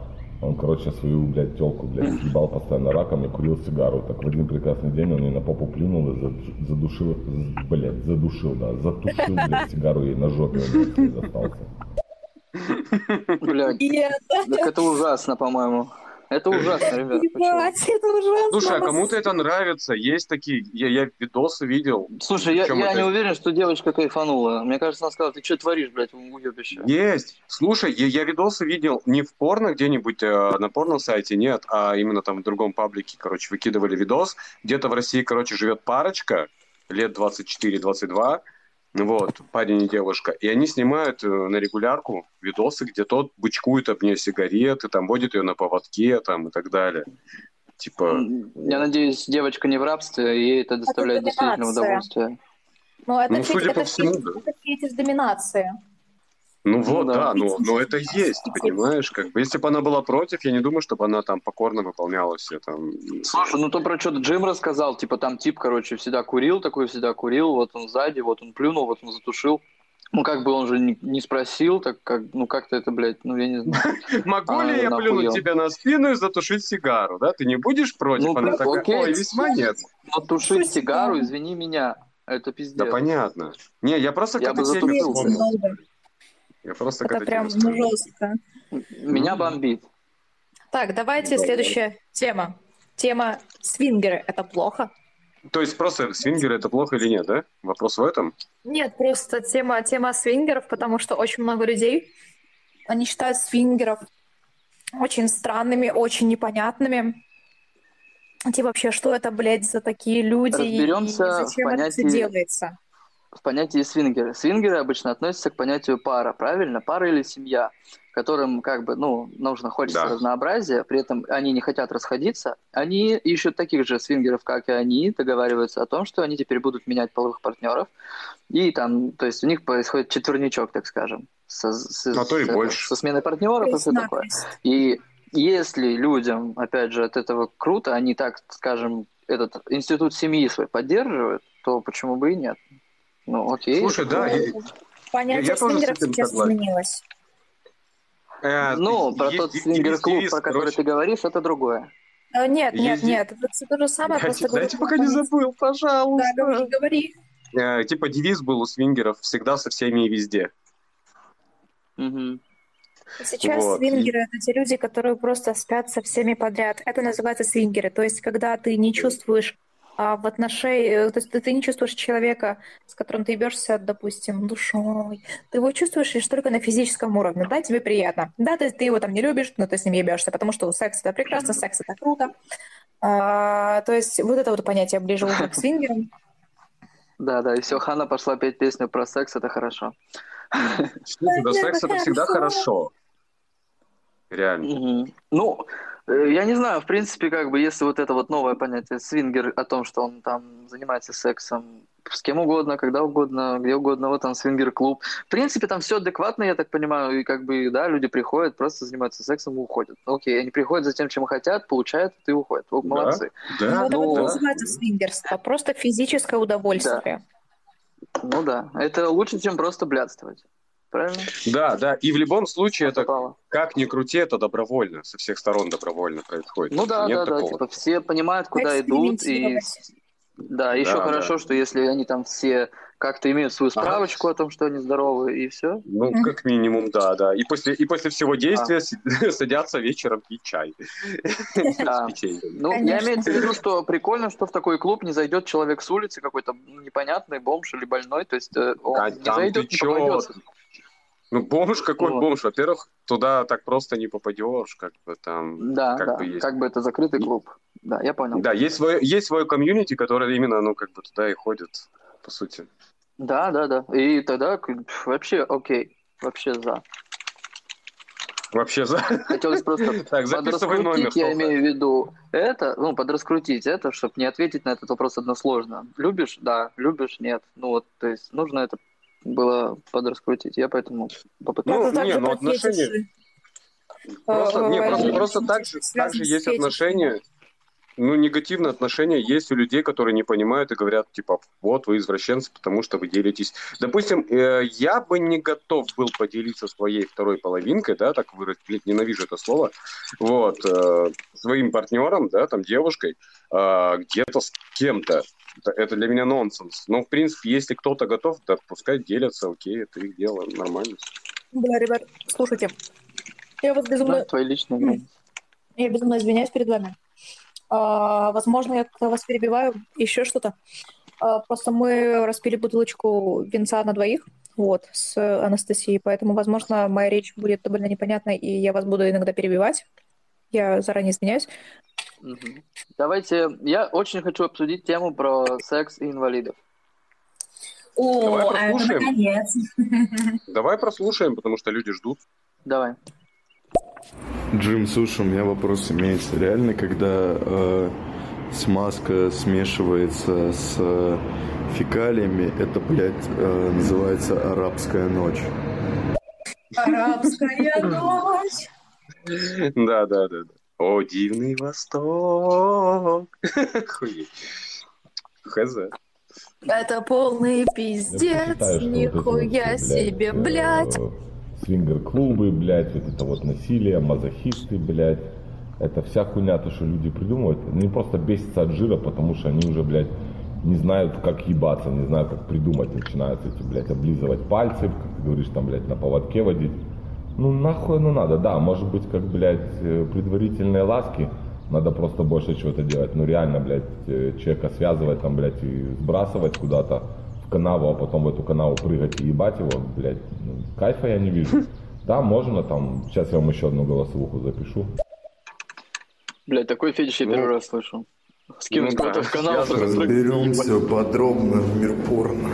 он, короче, свою, блядь, тёлку, блядь, ебал постоянно раком и курил сигару. Так в один прекрасный день он ей на попу плюнул и задушил, блядь, задушил, да, затушил, блядь, сигару ей на жопе, блядь, остался. Блядь, так это ужасно, по-моему. Это ужасно, ребят. Блядь, это ужасно. Слушай, а кому-то это нравится? Есть такие, я, я видосы видел. Слушай, я, я это... не уверен, что девочка кайфанула. Мне кажется, она сказала, ты что творишь, блядь, уебище. Есть. Слушай, я, я видосы видел не в порно где-нибудь, э, на порно-сайте, нет, а именно там в другом паблике, короче, выкидывали видос. Где-то в России, короче, живет парочка, лет двадцать четыре - двадцать два. Вот, парень и девушка. И они снимают на регулярку видосы, где тот бычкует об нее сигареты, там водит ее на поводке, там, и так далее. Типа... Я надеюсь, девочка не в рабстве, и ей это доставляет это действительно удовольствие. Ну, это, ну, фетиш, это, всему, фетиш, да. это фетиш доминации. Ну, ну вот, да, да но, но это есть, понимаешь, как бы, если бы она была против, я не думаю, чтобы она там покорно выполняла все там. Слушай, ну то про что-то Джим рассказал, типа там тип, короче, всегда курил, такой всегда курил, вот он сзади, вот он плюнул, вот он затушил. Ну, как бы он же не спросил, так как, ну, как-то это, блядь, ну, я не знаю. Могу ли я плюнуть тебе на спину и затушить сигару, да? Ты не будешь против? Она такая, ой, весьма нет. Затушить сигару, извини меня, это пиздец. Да, понятно. Не, я просто как-то себе вспомнил. Я просто это прям жестко. Меня бомбит. Так, давайте да, следующая да. тема. Тема свингеры. Это плохо? То есть просто свингеры это плохо или нет, да? Вопрос в этом? Нет, просто тема, тема свингеров, потому что очень много людей, они считают свингеров очень странными, очень непонятными. Типа вообще, что это, блядь, за такие люди? Разберемся и зачем в понятии... это делается? В понятии свингеры. Свингеры обычно относятся к понятию пара, правильно? Пара или семья, которым как бы, ну, нужно, хочется да. разнообразия, при этом они не хотят расходиться. Они ищут таких же свингеров, как и они, договариваются о том, что они теперь будут менять половых партнеров. И там, то есть у них происходит четверничок, так скажем, со, со, а то и со, со сменой партнеров и все такое. И если людям, опять же, от этого круто, они, так скажем, этот институт семьи свой поддерживает, то почему бы и нет? Ну, окей. Слушай, да, я, понятие я, я свингеров сейчас изменилось. Э, ну, про есть, тот свингер-клуб, про который короче. ты говоришь, это другое. Э, нет, нет, нет, это то же самое. Дайте, просто дайте пока не забыл, пожалуйста. Да, говори, говори. Э, типа девиз был у свингеров «Всегда, со всеми и везде». Угу. Сейчас вот. Свингеры — это те люди, которые просто спят со всеми подряд. Это называется свингеры. То есть, когда ты не чувствуешь а, в отношении... То есть, ты не чувствуешь человека, с которым ты ебешься, допустим, душой. Ты его чувствуешь лишь только на физическом уровне. Да, тебе приятно. Да, ты, ты его там не любишь, но ты с ним ебешься, потому что секс — это прекрасно, секс — это круто. А, то есть, вот это вот понятие ближе уже к свингерам. Да-да, и все, Ханна пошла петь песню про секс, это хорошо. Да, секс — это всегда хорошо. Реально. Угу. Ну, я не знаю, в принципе, как бы, если вот это вот новое понятие свингер о том, что он там занимается сексом с кем угодно, когда угодно, где угодно, вот там свингер-клуб. В принципе, там все адекватно, я так понимаю, и как бы, да, люди приходят, просто занимаются сексом и уходят. Окей, они приходят за тем, чем хотят, получают и уходят. О, молодцы. Да, да, ну, вот это называется свингерство, просто физическое удовольствие. Да. Ну да, это лучше, чем просто блядствовать. Правильно? Да, да, и в любом случае это, это как ни крути, это добровольно, со всех сторон добровольно происходит. Ну да, нет да, такого. Да, типа все понимают, куда идут, и да, еще да, хорошо, да. что если они там все как-то имеют свою справочку ага. о том, что они здоровы, и все. Ну, mm-hmm. как минимум, да, да, и после, и после всего действия а. садятся вечером пить чай. Ну, я имею в виду, что прикольно, что в такой клуб не зайдет человек с улицы, какой-то непонятный бомж или больной, то есть он не зайдет, не попадет. Ну, бомж какой вот. бомж? Во-первых, туда так просто не попадешь, как бы там... Да, как, да. Бы есть... как бы это закрытый клуб. Да, я понял. Да, есть свое, есть свое комьюнити, которое именно, ну, как бы туда и ходит, по сути. Да, да, да. И тогда вообще окей. Вообще за. Вообще за. Хотелось просто так, записывай номер. Я имею в виду это, ну, подраскрутить это, чтобы не ответить на этот вопрос односложно. Любишь? Да. Любишь? Нет. Ну, вот, то есть нужно это... было подраскрутить. Я поэтому попытался... Ну, не, ну отношения... Просто, не, просто, просто так же, так же есть отношения... Ну, негативные отношения есть у людей, которые не понимают и говорят, типа, вот, вы извращенцы, потому что вы делитесь... Допустим, э, я бы не готов был поделиться своей второй половинкой, да, так выразить, ненавижу это слово, вот, э, своим партнером, да, там, девушкой, э, где-то с кем-то. Это для меня нонсенс. Но, в принципе, если кто-то готов, да, пускай делятся, окей, это их дело, нормально. Да, ребят, слушайте, я вас безумно... Да, твои личные... Я безумно извиняюсь перед вами. А, возможно, я вас перебиваю, еще что-то. А, просто мы распили бутылочку винца на двоих, вот, с Анастасией, поэтому, возможно, моя речь будет довольно непонятна, и я вас буду иногда перебивать. Я заранее извиняюсь. Давайте, я очень хочу обсудить тему про секс и инвалидов. О, Давай прослушаем. Это наконец. Давай прослушаем, потому что люди ждут. Давай. Джим, слушай, у меня вопрос имеется. Реально, когда э, смазка смешивается с э, фекалиями, это, блядь, э, называется арабская ночь. Арабская ночь! Да, да, да. О, дивный Восток! Охуеть. Хз. Это полный пиздец, нихуя себе, блядь. Свингер-клубы, блядь, вот это вот насилие, мазохисты, блядь. Это вся хуйня, то, что люди придумывают. Они просто бесятся от жира, потому что они уже, блядь, не знают, как ебаться, не знают, как придумать. Начинают эти, блядь, облизывать пальцы, как ты говоришь, там, блядь, на поводке водить. Ну, нахуй, ну, надо, да, может быть, как, блядь, предварительные ласки. Надо просто больше чего-то делать. Ну, реально, блядь, человека связывать, там, блядь, и сбрасывать куда-то канаву, а потом в эту канаву прыгать и ебать его, блядь, ну, кайфа я не вижу. Да, можно там, сейчас я вам еще одну голосовуху запишу. Блядь, такой фетиш я ну, первый раз слышал. Скинуть ну, кого-то в канал. Разберем все подробно в мир порно.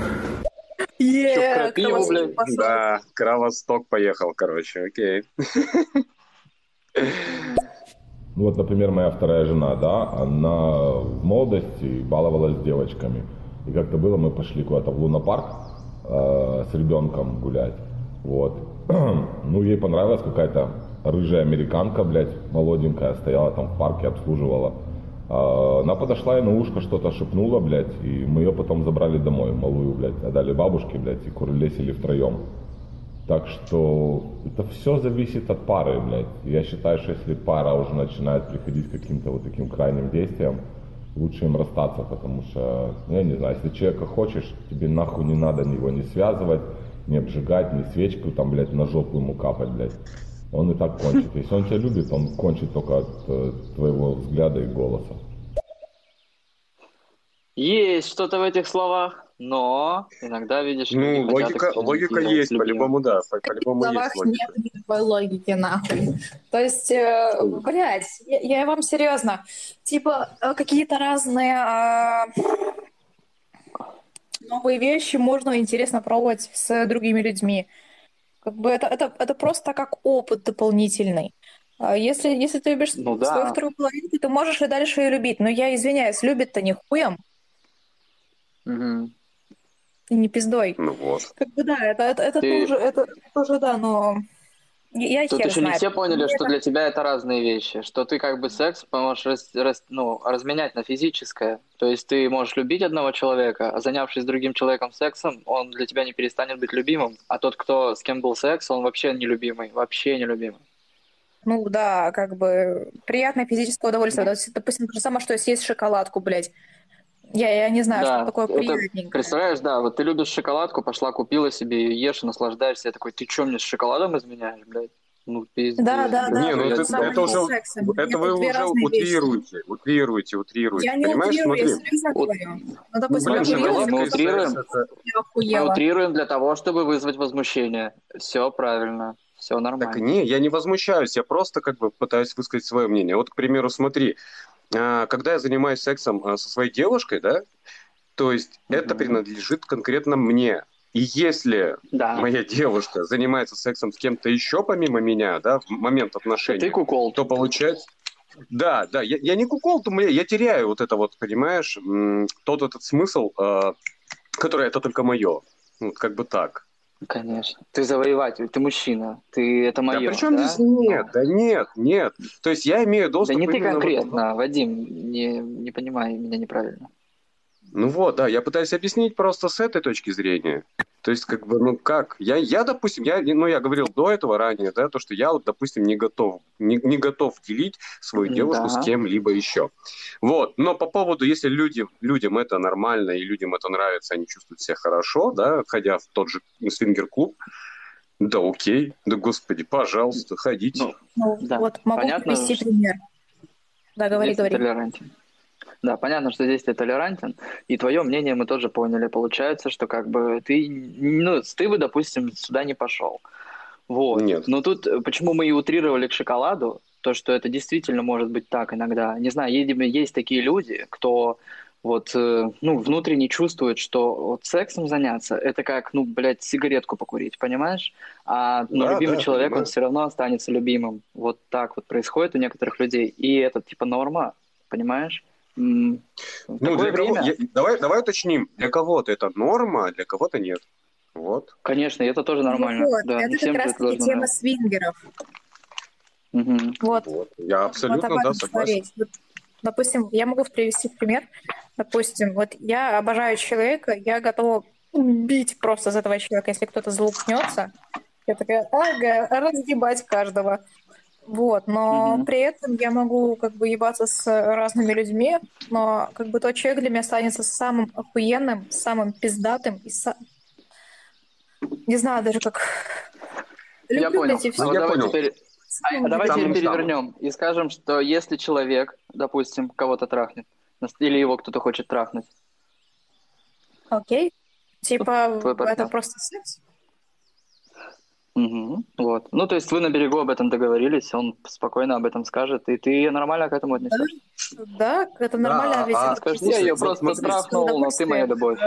Еее, Кровосток пошел. Да, Кровосток поехал, короче, окей. Ну вот, например, моя вторая жена, да, она в молодости баловалась с девочками. И как-то было, мы пошли куда-то в лунопарк э, с ребенком гулять, вот. Ну, ей понравилась какая-то рыжая американка, блядь, молоденькая, стояла там в парке, обслуживала Она подошла и на ушко что-то шепнула, блядь, и мы ее потом забрали домой, малую, блядь, отдали бабушке, блядь, и куролесили втроем. Так что это все зависит от пары, блядь. Я считаю, что если пара уже начинает приходить к каким-то вот таким крайним действиям, лучше им расстаться, потому что, ну, я не знаю, если человека хочешь, тебе нахуй не надо его не связывать, не обжигать, не свечку там, блядь, на жопу ему капать, блядь. Он и так кончит. Если он тебя любит, он кончит только от э, твоего взгляда и голоса. Есть что-то в этих словах, но иногда видишь... Ну, логика, логика есть, по-любому, да. По-любому в этих словах нет никакой логики, нахуй. То есть, э, блядь, я, я вам серьезно. Типа, какие-то разные... Э... Новые вещи можно интересно пробовать с другими людьми. Как бы это, это, это просто как опыт дополнительный. Если, если ты любишь ну, свою да. вторую половинку, ты можешь и дальше ее любить. Но я извиняюсь, любит-то не хуем. Угу. И не пиздой. Ну вот. Как бы да, это, это, это, ты... тоже, это тоже да, но... Я Тут еще знаю. Не все поняли, это... что для тебя это разные вещи, что ты как бы секс можешь раз, раз, ну, разменять на физическое, то есть ты можешь любить одного человека, а занявшись другим человеком сексом, он для тебя не перестанет быть любимым, а тот, кто с кем был секс, он вообще нелюбимый, вообще нелюбимый. Ну да, как бы приятное физическое удовольствие, да. Допустим, то же самое, что съесть шоколадку, блядь. Я, я не знаю, да, что такое приятненькое. Представляешь, да, вот ты любишь шоколадку, пошла, купила себе, ее ешь и наслаждаешься. Я такой, ты что, мне с шоколадом изменяешь, блядь? Ну, пиздец. Да, да, да. Не, ну это, это, это уже, это вы уже утрируете, утрируете, утрируете. Я не утрирую, я серьезно говорю. Ну, допустим, мы, я мы, утрируем, мы утрируем для того, чтобы вызвать возмущение. Все правильно. Все нормально. Так, не, я не возмущаюсь, я просто как бы пытаюсь высказать свое мнение. Вот, к примеру, смотри, когда я занимаюсь сексом со своей девушкой, да, то есть mm-hmm. это принадлежит конкретно мне. И если да. моя девушка занимается сексом с кем-то еще помимо меня, да, в момент отношений, ты кукол. То получается... Да, да, я, я не кукол, то я теряю вот это вот, понимаешь, тот этот смысл, который это только мое. Вот как бы так. Конечно. Ты завоеватель, ты мужчина, ты это мое. Да причем да? здесь нет, да нет, нет. То есть я имею доступ... Да не ты конкретно, в... Вадим, не, не понимай меня неправильно. Ну вот, да, я пытаюсь объяснить просто с этой точки зрения. То есть как бы, ну как, я, я допустим, я, ну я говорил до этого ранее, да, то, что я, вот, допустим, не готов, не, не готов делить свою девушку да. с кем-либо еще. Вот, но по поводу, если люди, людям это нормально и людям это нравится, они чувствуют себя хорошо, да, ходя в тот же свингер-клуб, да окей, да господи, пожалуйста, ходите. Ну, да. Вот могу понятно, привести пример. Да, говори, говори. Да, понятно, что здесь ты толерантен, и твое мнение мы тоже поняли. Получается, что как бы ты, ну, ты бы, допустим, сюда не пошел. Вот. Нет. Но тут, почему мы и утрировали к шоколаду, то, что это действительно может быть так иногда. Не знаю, есть такие люди, кто вот, ну, внутренне чувствует, что вот сексом заняться, это как, ну, блядь, сигаретку покурить, понимаешь? А но да, любимый да, человек, понимаю. Он все равно останется любимым. Вот так вот происходит у некоторых людей. И это типа норма, понимаешь? Ну, для кого... Я... давай, давай уточним, для кого-то это норма, а для кого-то нет. Вот. Конечно, это тоже нормально. Ну, вот, да, это как раз таки тема нравится. Свингеров. Угу. Вот. вот. Я абсолютно вот да, согласен. Вот, допустим, я могу привести пример. Допустим, вот я обожаю человека, я готова убить просто за этого человека, если кто-то залупнется. Я такая, ага, разгибать каждого. Вот, но mm-hmm. при этом я могу как бы ебаться с разными людьми, но как бы тот человек для меня останется самым охуенным, самым пиздатым и сам... Не знаю даже как... Люблю, я понял. Блядь, и все. А, вот я понял. Теперь... а давайте перевернем и скажем, что если человек, допустим, кого-то трахнет, или его кто-то хочет трахнуть. Окей. Типа это просто секс? Угу, вот. Ну, то есть вы на берегу об этом договорились, он спокойно об этом скажет, и ты нормально к этому отнесешься? Да, это нормально. А, ведь а, скажешь, я ее просто страхнул, но ты моя любовь.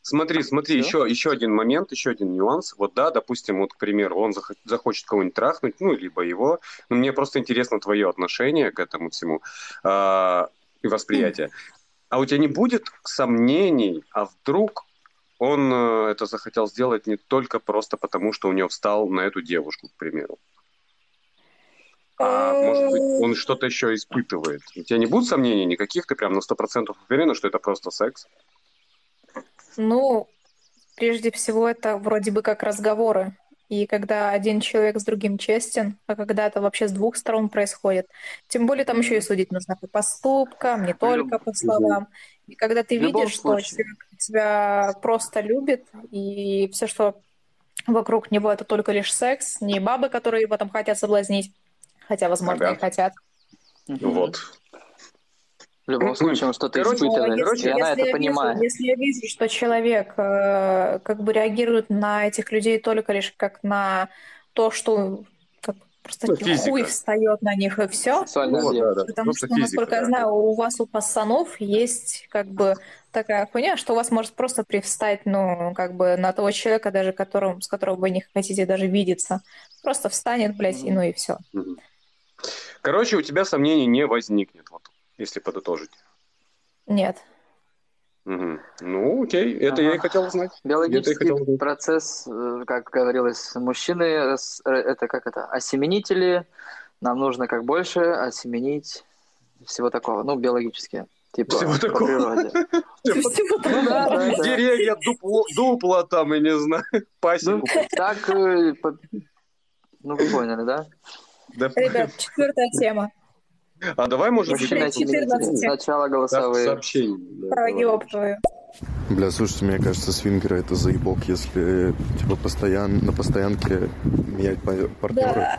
Смотри, смотри, еще, еще один момент, еще один нюанс. Вот да, допустим, вот, к примеру, он зах- захочет кого-нибудь трахнуть, ну, либо его. Но мне просто интересно твое отношение к этому всему а- и восприятие. А у тебя не будет сомнений, а вдруг... Он это захотел сделать не только просто потому, что у него встал на эту девушку, к примеру. А может быть, он что-то еще испытывает? У тебя не будут сомнений никаких? Ты прям на сто процентов уверена, что это просто секс? Ну, прежде всего, это вроде бы как разговоры. И когда один человек с другим честен, а когда это вообще с двух сторон происходит. Тем более там еще и судить нужно по поступкам, не только по словам. И когда ты видишь, что человек тебя просто любит, и все, что вокруг него, это только лишь секс, не бабы, которые его там хотят соблазнить, хотя, возможно, ага. и хотят. Вот. В любом случае, что-то испытывает, и она это понимает. Если я вижу, что человек э, как бы реагирует на этих людей только лишь как на то, что как, просто хуй встает на них, и все. Ну, да, да. Потому просто что, физика, насколько да. я знаю, у вас, у пацанов, есть как бы такая хуйня, что у вас может просто привстать, ну, как бы на того человека, даже которым, с которым вы не хотите даже видеться. Просто встанет, блядь, mm-hmm. и ну и все. Mm-hmm. Короче, у тебя сомнений не возникнет, вот. Если подытожить. Нет. Угу. Ну, окей, это ага. я и хотел узнать. Биологический хотел процесс, как говорилось, мужчины, это как это, осеменители, нам нужно как больше осеменить всего такого, ну, биологически. Типа, всего такого. Деревья, дупла там, я не знаю, пасеку. Так, ну, вы поняли, да? Ребят, четвертая тема. А давай, может быть, сначала голосовые сообщения. Про ёб твою. Бля, слушайте, мне кажется, свингеры это заебок, если типа постоянно на постоянке менять партнёра. Да.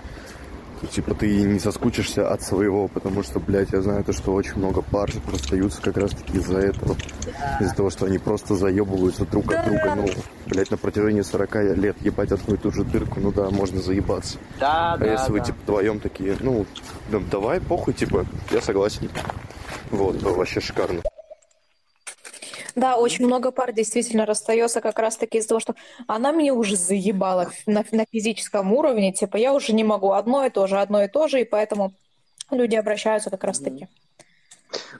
Типа ты не соскучишься от своего, потому что, блядь, я знаю то, что очень много пар расстаются как раз-таки из-за этого. Да. Из-за того, что они просто заебываются друг да. от друга. Ну, блядь, на протяжении сорока лет ебать одну и ту же дырку, ну да, можно заебаться. Да, а да, если да. вы, типа, вдвоем такие, ну, давай, похуй, типа, я согласен. Вот, да, вообще шикарно. Да, очень много пар действительно расстается как раз-таки из-за того, что она меня уже заебала на, на физическом уровне, типа я уже не могу, одно и то же, одно и то же, и поэтому люди обращаются как раз-таки.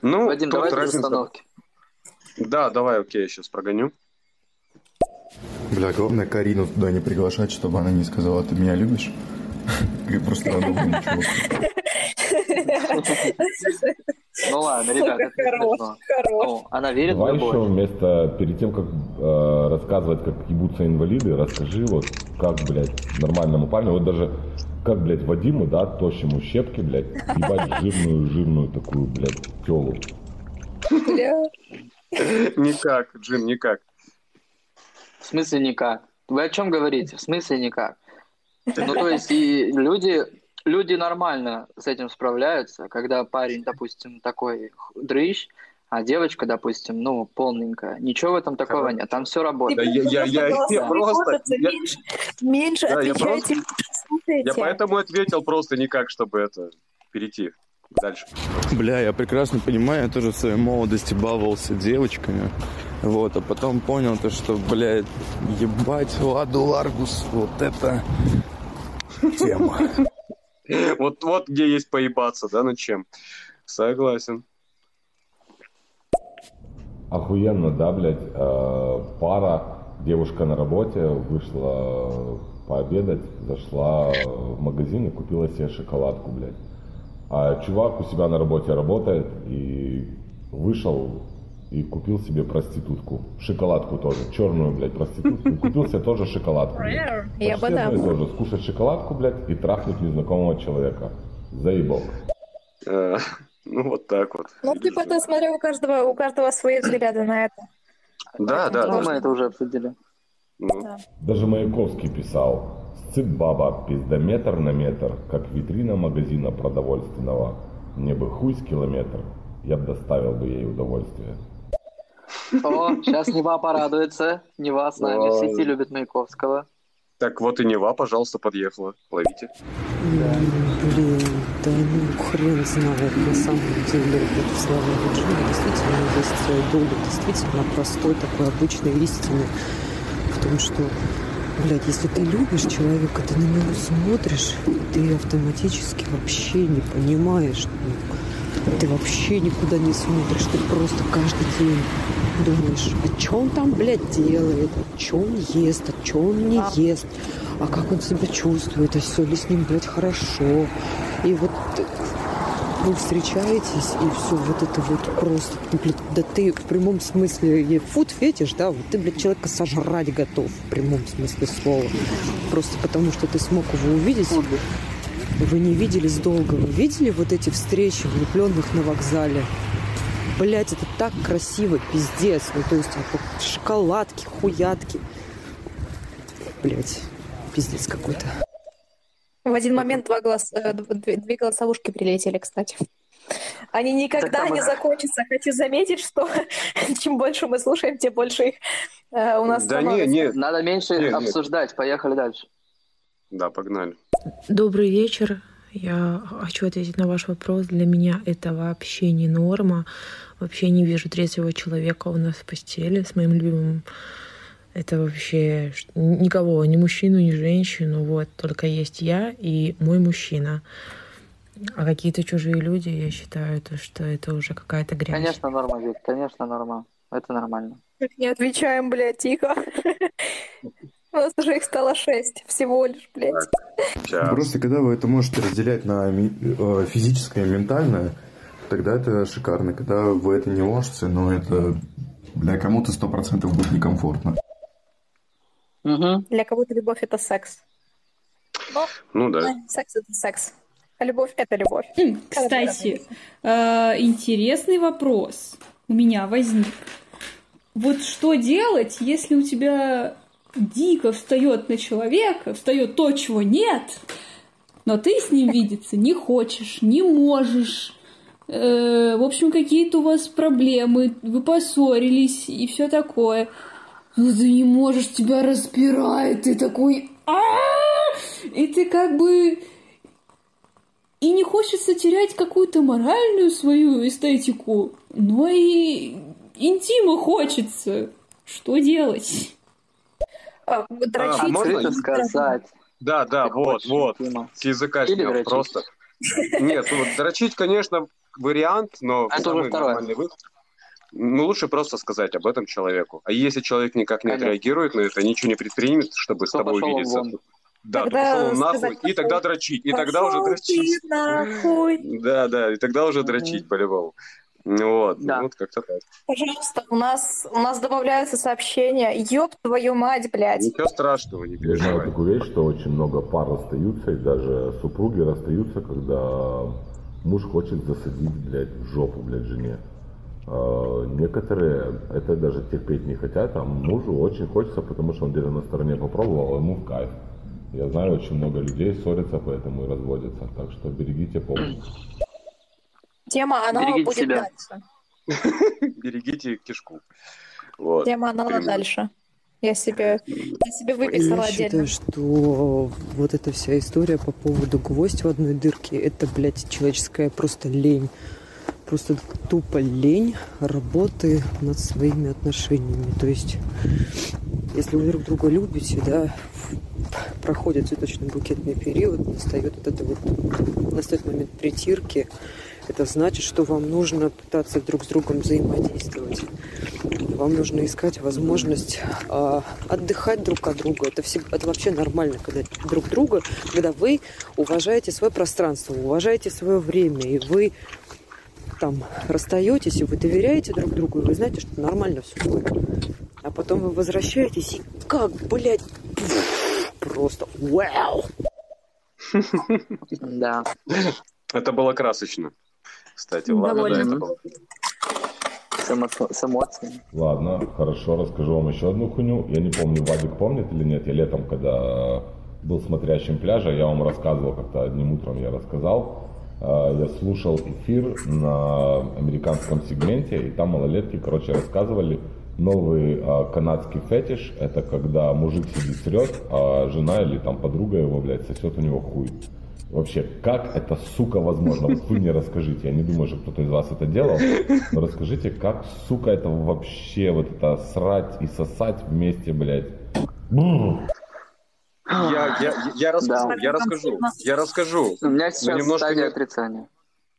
Ну, Вадим, давай разница... остановки. Да, давай, окей, я сейчас прогоню. Бля, главное Карину туда не приглашать, чтобы она не сказала, ты меня любишь? И просто надумал ничего. Ну ладно, ребята, это хорошо. Ну, она верит в любовь. Еще вместо, перед тем, как э, рассказывать, как ебутся инвалиды, расскажи, вот, как, блядь, нормальному парню, вот даже, как, блядь, Вадиму, да, тощему щепке, блядь, ебать жирную, жирную такую, блядь, телу. Никак, Джим, никак. В смысле никак? Вы о чем говорите? В смысле никак? Ну, то есть, и люди... Люди нормально с этим справляются, когда парень, допустим, такой дрыщ, а девочка, допустим, ну, полненькая. Ничего в этом такого Короче. Нет, там все работает. Да, я, я, я, я просто... Я... Меньше, меньше да, отвечайте, я, просто... я поэтому ответил просто никак, чтобы это перейти дальше. Бля, я прекрасно понимаю, я тоже в своей молодости баловался девочками. Вот, а потом понял то, что, блядь, ебать, Ладу Ларгус, вот это тема. Вот, вот где есть поебаться, да, над чем. Согласен. Охуенно, да, блядь. Пара, девушка на работе, вышла пообедать, зашла в магазин и купила себе шоколадку, блядь. А чувак у себя на работе работает и вышел и купил себе проститутку. Шоколадку тоже, черную, блядь, проститутку. И купил себе тоже шоколадку. Я бы да. тоже скушать шоколадку, блядь, и трахнуть незнакомого человека. Заебок. А, ну, вот так вот. Ну, ты потом смотрел, у каждого, у каждого свои взгляды на это. Да, да. Мы это уже обсудили. Даже Маяковский писал. Сцит баба, пиздометр на метр, как витрина магазина продовольственного. Мне бы хуй с километр, я бы доставил бы ей удовольствие. О, сейчас Нева порадуется. Нева с нами в сети любит Маяковского. Так вот и Нева, пожалуйста, подъехала. Ловите. Да. Блин, да ну хрен знает. На самом деле, это слава Вадиджа. Действительно, есть долго. Действительно, простой, такой обычной истины. В том, что, блядь, если ты любишь человека, ты на него смотришь, ты автоматически вообще не понимаешь. Ты вообще никуда не смотришь, ты просто каждый день думаешь, а что он там, блядь, делает, а что он ест, а что он не ест, а как он себя чувствует, а все ли с ним, блядь, хорошо, И вот вы встречаетесь, и все вот это вот просто, блядь, да ты в прямом смысле фуд-фетиш, да, вот ты, блядь, человека сожрать готов в прямом смысле слова. Просто потому, что ты смог его увидеть. Вы не виделись долго. Вы видели вот эти встречи влюбленных на вокзале? Блять, это так красиво, пиздец. Ну, то есть, шоколадки, хуятки. Блять, пиздец какой-то. В один момент два голос... две голосовушки прилетели, кстати. Они никогда не закончатся. Хочу заметить, что чем больше мы слушаем, тем больше их э, у нас да становится. Не, не. Надо меньше не, обсуждать. Не. Поехали дальше. Да, погнали. Добрый вечер. Я хочу ответить на ваш вопрос. Для меня это вообще не норма. Вообще не вижу третьего человека у нас в постели с моим любимым. Это вообще никого, ни мужчину, ни женщину. Вот, только есть я и мой мужчина. А какие-то чужие люди, я считаю, то, что это уже какая-то грязь. Конечно, норма, Вик, конечно, норма. Это нормально. Не отвечаем, блядь, тихо. У нас уже их стало шесть всего лишь, блядь. Просто когда вы это можете разделять на физическое и ментальное, тогда это шикарно. Когда вы это не можете, но это для кому-то сто процентов будет некомфортно. Угу. Для кого-то любовь – это секс. Но ну да. Секс – это секс. А любовь – это любовь. Кстати, интересный вопрос у меня возник. Вот что делать, если у тебя... дико встает на человека, встает то, чего нет, но ты с ним видеться не хочешь, не можешь. Э, в общем, какие-то у вас проблемы, вы поссорились и все такое. Ну ты не можешь, тебя распирает, ты такой... А-а-а! И ты как бы... И не хочется терять какую-то моральную свою эстетику, но и интима хочется. Что делать? А, а можно сказать? Да, да, это вот, вот. Тема. С языка снял просто. Нет, ну, дрочить, конечно, вариант, но а самый нормальный выход. Ну, лучше просто сказать об этом человеку. А если человек никак не конечно. Отреагирует на это, ничего не предпримет, чтобы то с тобой увидеться. Вон. Да, тогда то пошел нахуй, сказать, и тогда дрочить. И тогда уже дрочить. Да, да, и тогда уже дрочить по-любому. Вот, да. Ну, вот как-то так. Пожалуйста, у нас, у нас добавляются сообщения. Ёб твою мать, блядь. Ничего страшного, не переживай. Я знаю такую вещь, что очень много пар расстаются, и даже супруги расстаются, когда муж хочет засадить, блядь, в жопу, блядь, жене. А некоторые это даже терпеть не хотят, а мужу очень хочется, потому что он где-то на стороне попробовал, а ему в кайф. Я знаю, очень много людей ссорятся поэтому и разводятся, так что берегите помощь. Тема, она берегите будет себя. Дальше. Берегите кишку. Вот. Тема, она Пример. Дальше. Я себе, я себе выписала я отдельно. Я считаю, что вот эта вся история по поводу гвоздь в одной дырке, это, блядь, человеческая просто лень. Просто тупо лень работы над своими отношениями. То есть, если вы друг друга любите, да, проходит цветочно-букетный период, настает вот это вот, настает момент притирки. Это значит, что вам нужно пытаться друг с другом взаимодействовать. Вам нужно искать возможность э, отдыхать друг от друга. Это, всегда, это вообще нормально, когда друг друга, когда вы уважаете свое пространство, уважаете свое время, и вы там расстаетесь, и вы доверяете друг другу, и вы знаете, что нормально все будет. А потом вы возвращаетесь, и как, блядь, просто вау! Да. Это было красочно. Кстати, ладно, да, это было. С эмоциями. Ладно, хорошо, расскажу вам еще одну хуйню. Я не помню, Вадик помнит или нет. Я летом, когда был смотрящим пляжа, я вам рассказывал, как-то одним утром я рассказал. Я слушал эфир на американском сегменте, и там малолетки, короче, рассказывали новый канадский фетиш. Это когда мужик сидит срет, а жена или там подруга его, блядь, сосет у него хуй. Вообще, как это, сука, возможно? Вот вы мне расскажите. Я не думаю, что кто-то из вас это делал. Но расскажите, как, сука, это вообще вот это срать и сосать вместе, блядь. Я, я, я расскажу, да. я расскажу, я расскажу. У меня сейчас немножко стадия отрицания.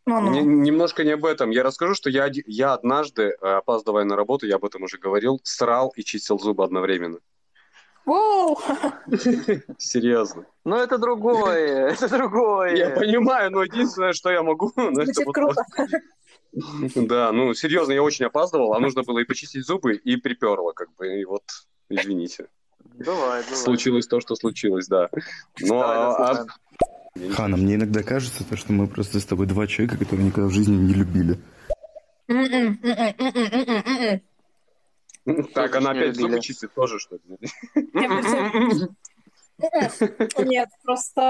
Не, немножко не об этом. Я расскажу, что я, я однажды, опаздывая на работу, я об этом уже говорил, срал и чистил зубы одновременно. Воу! Серьезно. Ну, это другое, это другое. Я понимаю, но единственное, что я могу... Звучит круто. Да, ну, серьезно, я очень опаздывал, а нужно было и почистить зубы, и приперло, как бы, и вот, извините. Давай, давай. Случилось то, что случилось, да. Ну, а... Ханна, мне иногда кажется, что мы просто с тобой два человека, которые никогда в жизни не любили. Так, она опять зубы чистит тоже, что ли? Нет, просто,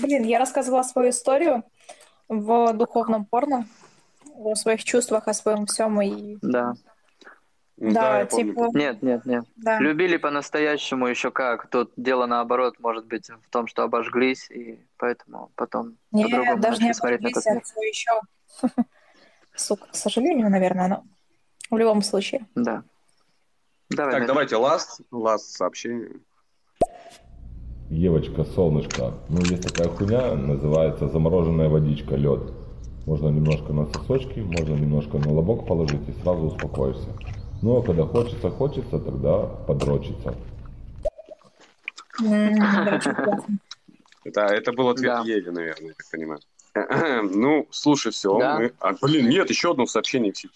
блин, я рассказывала свою историю в духовном порно, о своих чувствах, о своем всем и... Да. Да, да, типа... Нет, нет, нет. Да. Любили по-настоящему еще как. Тут дело наоборот может быть в том, что обожглись, и поэтому потом нет, по-другому даже не смотреть на этот мир. Еще... Сука, к сожалению, наверное, но в любом случае. Да. Давай, так, давайте ласт, ласт сообщение. Девочка, солнышко, ну есть такая хуйня, называется замороженная водичка, лед. Можно немножко на сосочки, можно немножко на лобок положить, и сразу успокоишься. Ну, а когда хочется, хочется, тогда подрочится. Да, это был ответ Еве, наверное, я так понимаю. Ну, слушай, все. Блин, нет, еще одно сообщение в сети.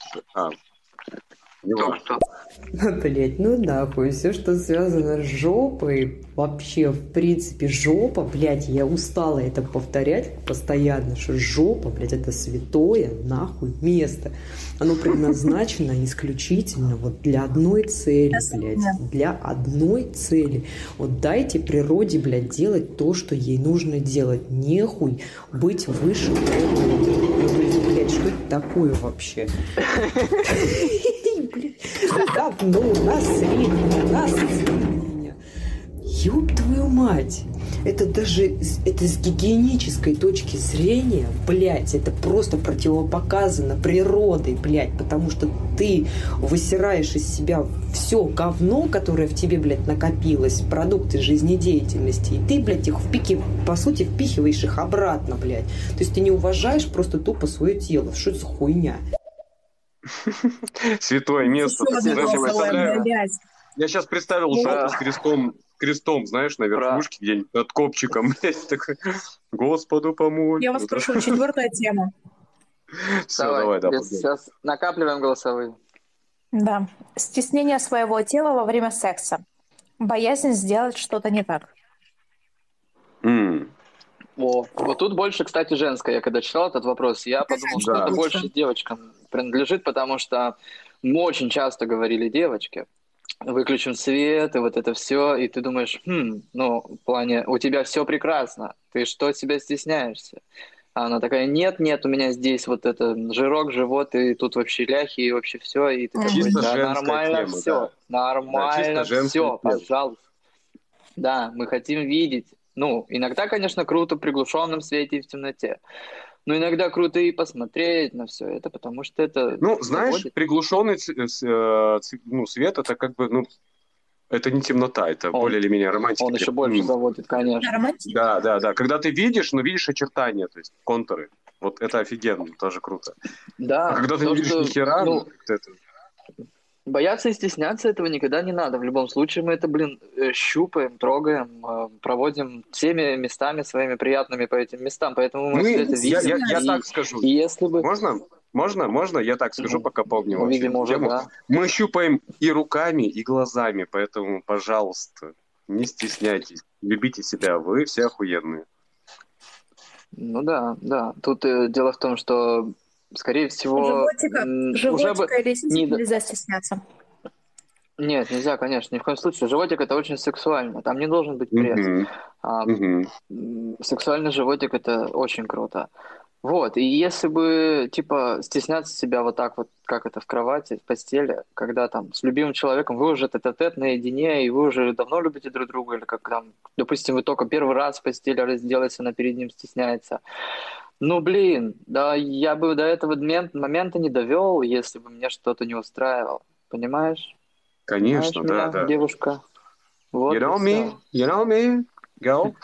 А, блять, ну нахуй, все, что связано с жопой, вообще, в принципе, жопа, блять, я устала это повторять постоянно, что жопа, блять, это святое, нахуй, место. Оно предназначено исключительно вот для одной цели, блять, для одной цели. Вот дайте природе, блять, делать то, что ей нужно делать, нехуй быть выше. Блять, что это такое вообще? Давно насрели на нас, меня. Ёб твою мать. Это даже это с гигиенической точки зрения, блядь, это просто противопоказано природой, блядь, потому что ты высираешь из себя все говно, которое в тебе, блядь, накопилось, продукты жизнедеятельности, и ты, блядь, их в пике, по сути, впихиваешь их обратно, блядь. То есть ты не уважаешь просто тупо свое тело. Что это за хуйня? Святое место. Я сейчас представил жопу с крестом, крестом, знаешь, на верхушке где-нибудь над копчиком. Господу помочь. Я вас прошу, четвертая тема. Давай, давай. Сейчас накапливаем голосовые. Да. Стеснение своего тела во время секса. Боязнь сделать что-то не так. О, вот тут больше, кстати, женская. Я когда читал этот вопрос, я подумал, что это больше девочкам принадлежит, потому что мы очень часто говорили девочке, выключим свет и вот это все, и ты думаешь, хм, ну, в плане, у тебя все прекрасно, ты что себя стесняешься? А она такая, нет, нет, у меня здесь вот это жирок, живот, и тут вообще ляхи, и вообще все, и ты такой, да, нормально тема, все, да. Нормально да, все, пожалуйста. Да, мы хотим видеть. Ну, иногда, конечно, круто в приглушенном свете и в темноте. Но иногда круто и посмотреть на все это, потому что это... Ну, знаешь, заводит. Приглушенный ну, свет, это как бы, ну, это не темнота, это он, более или менее романтика. Он еще больше заводит, конечно. Романтика. Да, да, да. Когда ты видишь, но ну, видишь очертания, то есть контуры. Вот это офигенно, тоже круто. Да. А когда ты не видишь ни хера, ну... Вот это... Бояться и стесняться этого никогда не надо. В любом случае мы это, блин, щупаем, трогаем, проводим всеми местами своими приятными по этим местам. Поэтому мы, мы это видим. Я, я, я так скажу. Если бы... Можно? Можно? Можно? Я так скажу, ну, пока помню. Видимо, уже, да. Мы щупаем и руками, и глазами. Поэтому, пожалуйста, не стесняйтесь. Любите себя. Вы все охуенные. Ну да, да. Тут э, дело в том, что... Скорее всего... Животика, м- животика уже бы... или сисек нельзя стесняться. Нет, нельзя, конечно, ни в коем случае. Животик – это очень сексуально, там не должен быть пресс. Mm-hmm. А, mm-hmm. Сексуальный животик – это очень круто. Вот, и если бы, типа, стесняться себя вот так вот, как это, в кровати, в постели, когда там с любимым человеком вы уже тет-а-тет наедине, и вы уже давно любите друг друга, или как там, допустим, вы только первый раз в постели разделаетесь, она перед ним стесняется. Ну, блин, да я бы до этого момента не довел, если бы меня что-то не устраивало. Понимаешь? Конечно, понимаешь да, меня, да. Девушка. Вот you know me, you know me, go.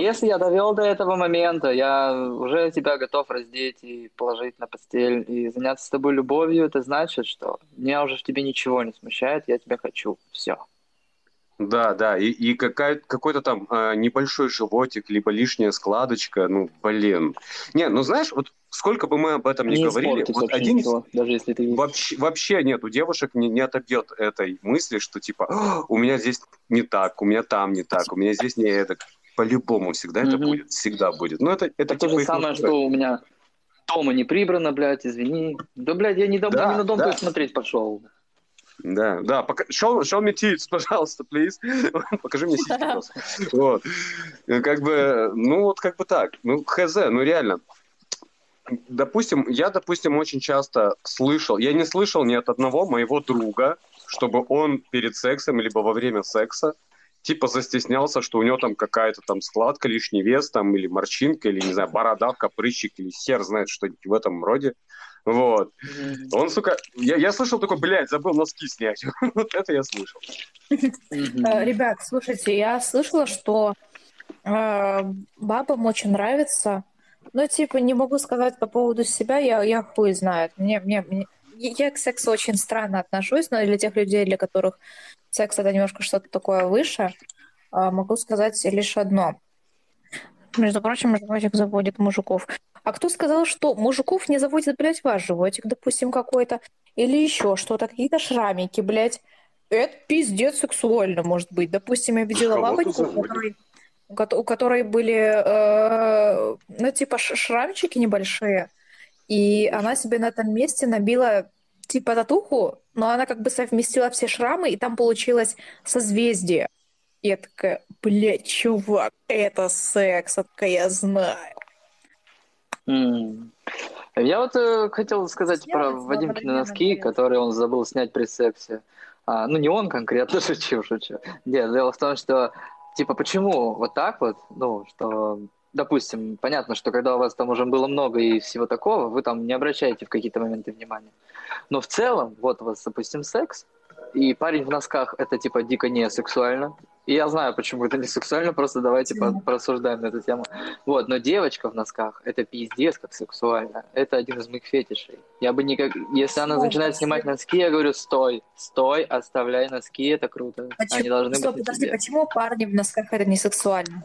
Если я довел до этого момента, я уже тебя готов раздеть и положить на постель, и заняться с тобой любовью, это значит, что меня уже в тебе ничего не смущает, я тебя хочу. Все. Да, да, и, и какая, какой-то там э, небольшой животик, либо лишняя складочка, ну, блин. Не, ну, знаешь, вот сколько бы мы об этом ни не говорили, вот вообще, один... ничего, даже если ты... вообще, вообще нет, у девушек не, не отобьет этой мысли, что типа, у меня здесь не так, у меня там не так, у меня здесь не это. По-любому всегда mm-hmm. это будет, всегда будет. Ну, это, это, это типа то же самое, нужно... что у меня дома не прибрано, блядь, извини. Да, блядь, я не, дом, да, не на дом да. смотреть пошел. Да, да, пока... show, show me tits, пожалуйста, please. Покажи мне сиськи просто. Вот. Как бы, ну вот как бы так. Ну, хз, ну реально. Допустим, я, допустим, очень часто слышал, я не слышал ни от одного моего друга, чтобы он перед сексом, либо во время секса, типа застеснялся, что у него там какая-то там складка, лишний вес, там, или морщинка, или, не знаю, бородавка, прыщик, или хер знает, что-нибудь в этом роде. Вот. Он, сука... Я, я слышал такой, блядь, забыл носки снять. Вот это я слышал. Ребят, слушайте, я слышала, что бабам очень нравится. Ну, типа, не могу сказать по поводу себя, я хуй знает. Я к сексу очень странно отношусь, но для тех людей, для которых секс — это немножко что-то такое выше, могу сказать лишь одно. Между прочим, животик заводит мужиков. А кто сказал, что мужиков не заводит, блядь, ваш животик, допустим, какой-то, или еще что-то, какие-то шрамики, блядь. Это пиздец сексуально, может быть. Допустим, я видела бабочку, у которой, у которой были, э, ну, типа, шрамчики небольшие, и она себе на этом месте набила, типа, татуху, но она как бы совместила все шрамы, и там получилось созвездие. И я такая, блядь, чувак, это секс, я такая, я знаю. Mm. Я вот э, хотел сказать снять про Вадимкины носки, наверное, которые он забыл снять при сексе. А, ну, не он конкретно, шучу, шучу. Нет, дело в том, что, типа, почему вот так вот, ну, что... Допустим, понятно, что когда у вас там уже было много и всего такого, вы там не обращаете в какие-то моменты внимания. Но в целом, вот у вас, допустим, секс, и парень в носках – это, типа, дико не сексуально. И я знаю, почему это не сексуально, просто давайте mm-hmm. порассуждаем на эту тему. Вот, но девочка в носках – это пиздец как сексуально. Это один из моих фетишей. Я бы никак... Если она начинает снимать носки, я говорю, стой, стой, оставляй носки, это круто. Почему? Они должны Стоп, быть подожди, на тебе. Почему парни в носках – это не сексуально?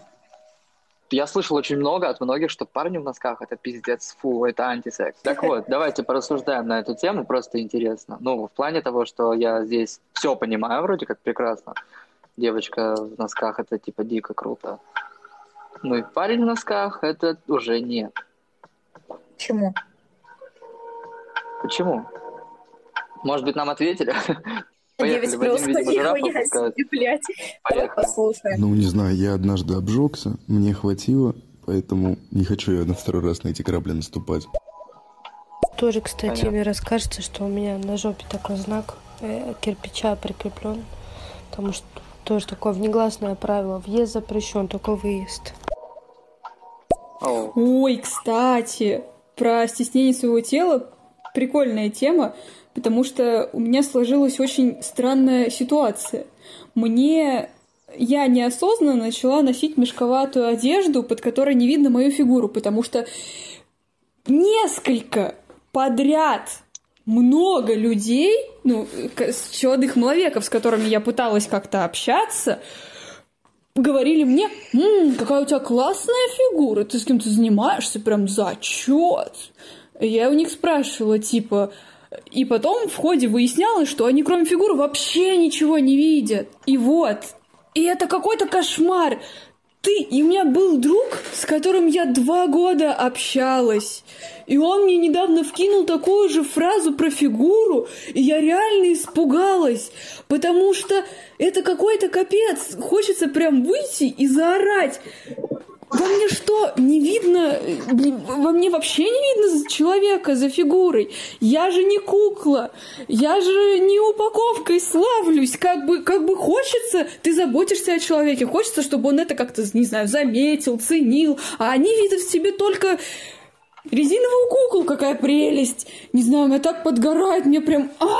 Я слышал очень много от многих, что парни в носках — это пиздец, фу, это антисекс. Так вот, давайте порассуждаем на эту тему, просто интересно. Ну, в плане того, что я здесь все понимаю вроде как прекрасно. Девочка в носках — это типа дико круто. Ну и парень в носках — это уже нет. Почему? Почему? Может быть, нам ответили? Поехали, Вадим, видимо, жирафа пускают. Давай послушаем. Ну, не знаю, я однажды обжегся, мне хватило, поэтому не хочу я на второй раз на эти грабли наступать. Тоже, кстати, мне расскажется, что у меня на жопе такой знак кирпича прикреплен, потому что тоже такое внегласное правило, въезд запрещен, только выезд. Oh. Ой, кстати, про стеснение своего тела, прикольная тема. Потому что у меня сложилась очень странная ситуация. Мне... Я неосознанно начала носить мешковатую одежду, под которой не видно мою фигуру, потому что несколько подряд много людей, ну, молодых человеков, с которыми я пыталась как-то общаться, говорили мне: «М-м, какая у тебя классная фигура, ты с кем-то занимаешься, прям зачет». Я у них спрашивала, типа... И потом в ходе выяснялось, что они кроме фигуры вообще ничего не видят. И вот. И это какой-то кошмар. Ты... И у меня был друг, с которым я два года общалась. И он мне недавно вкинул такую же фразу про фигуру. И я реально испугалась. Потому что это какой-то капец. Хочется прям выйти и заорать. Во мне что, не видно, во мне вообще не видно человека за фигурой. Я же не кукла, я же не упаковкой славлюсь. Как бы, как бы хочется, ты заботишься о человеке, хочется, чтобы он это как-то, не знаю, заметил, ценил. А они видят в себе только резиновую куклу, какая прелесть. Не знаю, меня так подгорает, мне прям... а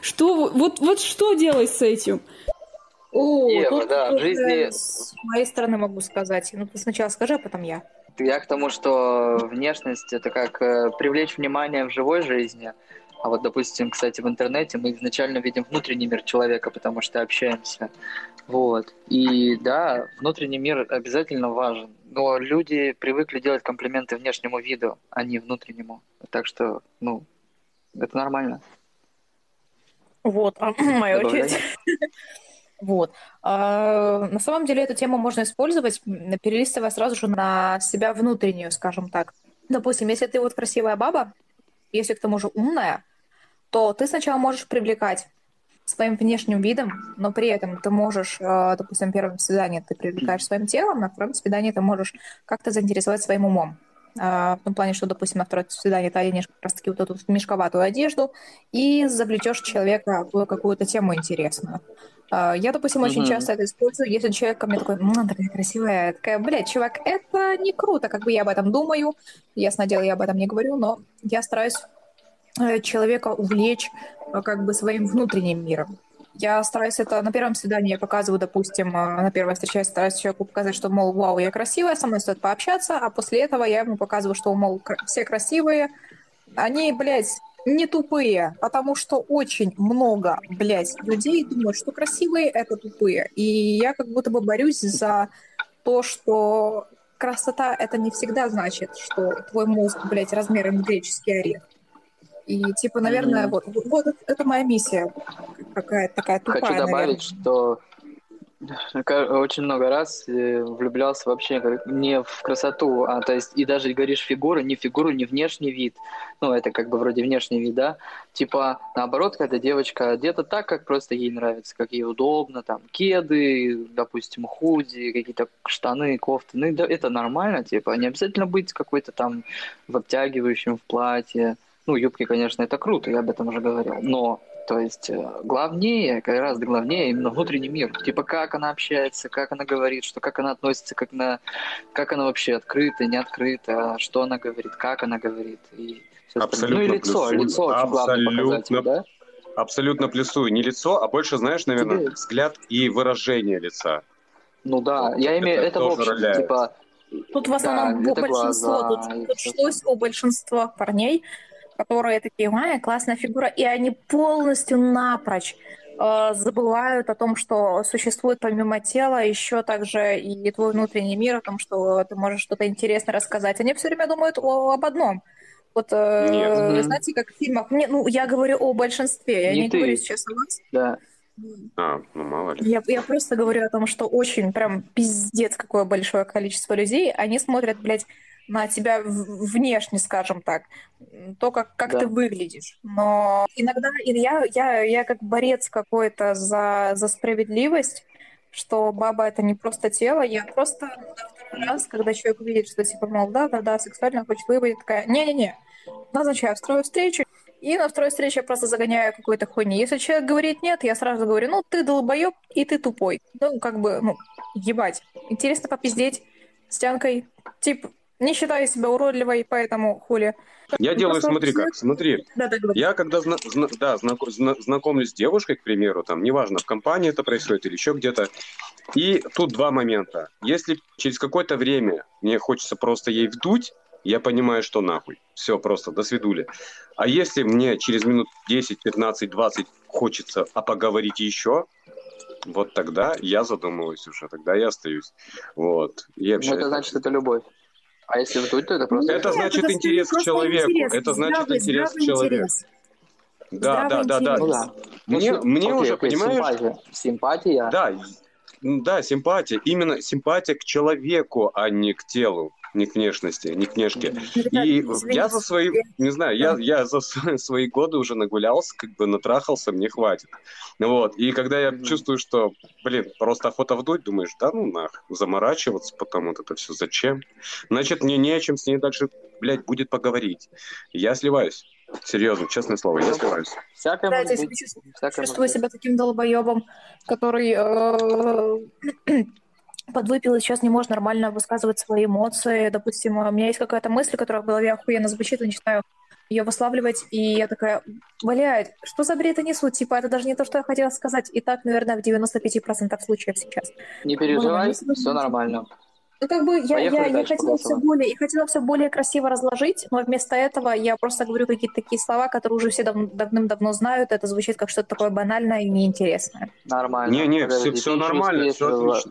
Что, вот, вот что делать с этим? О, Ева, да, в жизни... С моей стороны могу сказать. Ну, ты сначала скажи, а потом я. Я к тому, что внешность — это как привлечь внимание в живой жизни, А вот, допустим, кстати, в интернете мы изначально видим внутренний мир человека, потому что общаемся. Вот. И да, внутренний мир обязательно важен, но люди привыкли делать комплименты внешнему виду, а не внутреннему. Так что, ну, это нормально. Вот, а моя очередь. Вот. А, на самом деле эту тему можно использовать, перелистывая сразу же на себя внутреннюю, скажем так. Допустим, если ты вот красивая баба, если к тому же умная, то ты сначала можешь привлекать своим внешним видом, но при этом ты можешь, допустим, в первом свидании ты привлекаешь своим телом, на втором свидании ты можешь как-то заинтересовать своим умом. В том плане, что, допустим, на втором свидании ты оденешь как раз-таки вот эту мешковатую одежду и завлечешь человека в какую-то тему интересную. Я, допустим, очень mm-hmm. часто это использую, если человек ко мне такой, ну, такая красивая, я такая, блядь, чувак, это не круто, как бы я об этом думаю, ясное дело, я об этом не говорю, но я стараюсь человека увлечь как бы своим внутренним миром. Я стараюсь это, на первом свидании я показываю, допустим, на первой встрече стараюсь человеку показать, что, мол, вау, я красивая, со мной стоит пообщаться, а после этого я ему показываю, что, мол, все красивые, они, блядь, не тупые, потому что очень много, блядь, людей думают, что красивые — это тупые. И я как будто бы борюсь за то, что красота — это не всегда значит, что твой мозг, блядь, размером греческий орех. И типа, наверное, mm-hmm. вот, вот это моя миссия какая-то такая тупая. Хочу добавить, наверное, что очень много раз влюблялся вообще не в красоту, а то есть и даже говоришь фигуру, не фигуру, не внешний вид. Ну, это как бы вроде внешний вид, да? Типа, наоборот, когда девочка одета так, как просто ей нравится, как ей удобно, там, кеды, допустим, худи, какие-то штаны, кофты. Ну, это нормально, типа, не обязательно быть какой-то там в обтягивающем, в платье. Ну, юбки, конечно, это круто, я об этом уже говорил, но, то есть, главнее, как раз главнее именно внутренний мир, типа, как она общается, как она говорит, что, как она относится, как, на, как она вообще открыта, не открыта, что она говорит, как она говорит, и все остальное. Ну, и лицо, плюсую. Лицо очень главный показатель, да? Абсолютно плюсую, не лицо, а больше, знаешь, наверное, Тебе... взгляд и выражение лица. Ну да, вот, я имею, это, это в общем, роляет. Типа... Тут в основном да, большинство, глаза, тут, тут шлось у большинства парней, которые такие, а, классная фигура, и они полностью напрочь э, забывают о том, что существует помимо тела еще также и твой внутренний мир, о том, что ты можешь что-то интересное рассказать. Они все время думают о, об одном. Вот, э, Нет, знаете, как в фильмах. Мне, ну, я говорю о большинстве, я не, не говорю сейчас о вас. Да. А, ну, мало ли. Я, я просто говорю о том, что очень прям пиздец какое большое количество людей, они смотрят, блядь, на тебя внешне, скажем так, то, как, как да. ты выглядишь. Но иногда я, я, я как борец какой-то за, за справедливость, что баба — это не просто тело. Я просто на второй раз, когда человек видит, что типа, мол, да-да-да, сексуально хочет выбрать, такая, не-не-не, назначаю вторую встречу, и на второй встрече я просто загоняю какой-то хуйни. Если человек говорит нет, я сразу говорю, ну, ты долбоёб и ты тупой. Ну, как бы, ну, ебать. Интересно попиздеть с тянкой, типа, не считаю себя уродливой, поэтому хули. Я ну, делаю, смотри все... как, смотри. Да, да, да. Я когда зна- зна- да, знаком- зна- знакомлюсь с девушкой, к примеру, там, неважно, в компании это происходит или еще где-то, и тут два момента. Если через какое-то время мне хочется просто ей вдуть, я понимаю, что нахуй. Все, просто, до свидули. А если мне через минут десять, пятнадцать, двадцать хочется, а поговорить еще... Вот тогда я задумываюсь уже, тогда я остаюсь. Вот. Я общаюсь. Это значит, это любовь. А если вдуть, то это просто... Это значит интерес к человеку. Это значит интерес к человеку. Да, да, да, да. Мне, мне уже, понимаешь... Симпатия. Да, да, симпатия. Именно симпатия к человеку, а не к телу, не к внешности, не к внешке. И я за свои... Не знаю, я, я за свои годы уже нагулялся, как бы натрахался, мне хватит. Вот. И когда я чувствую, что, блин, просто охота вдуть, думаешь, да ну нах, заморачиваться потом вот это все зачем? Значит, мне не о чем с ней дальше, блядь, будет поговорить. Я сливаюсь. Серьезно, честное слово, я сливаюсь. Всякое да, может быть. Всякое чувствую может. Себя таким долбоебом, который э, подвыпил и сейчас не может нормально высказывать свои эмоции. Допустим, у меня есть какая-то мысль, которая в голове охуенно звучит, я начинаю ее выславливать, и я такая, блядь, что за бред я несу? Типа, это даже не то, что я хотела сказать. И так, наверное, в девяносто пять процентов случаев сейчас. Не переживай, все нормально. Ну, как бы я, я, я хотела все более, я хотела все более красиво разложить, но вместо этого я просто говорю какие-то такие слова, которые уже все дав давным-давно знают. Это звучит как что-то такое банальное и неинтересное. Нормально. Не, не, все, все нормально, все отлично.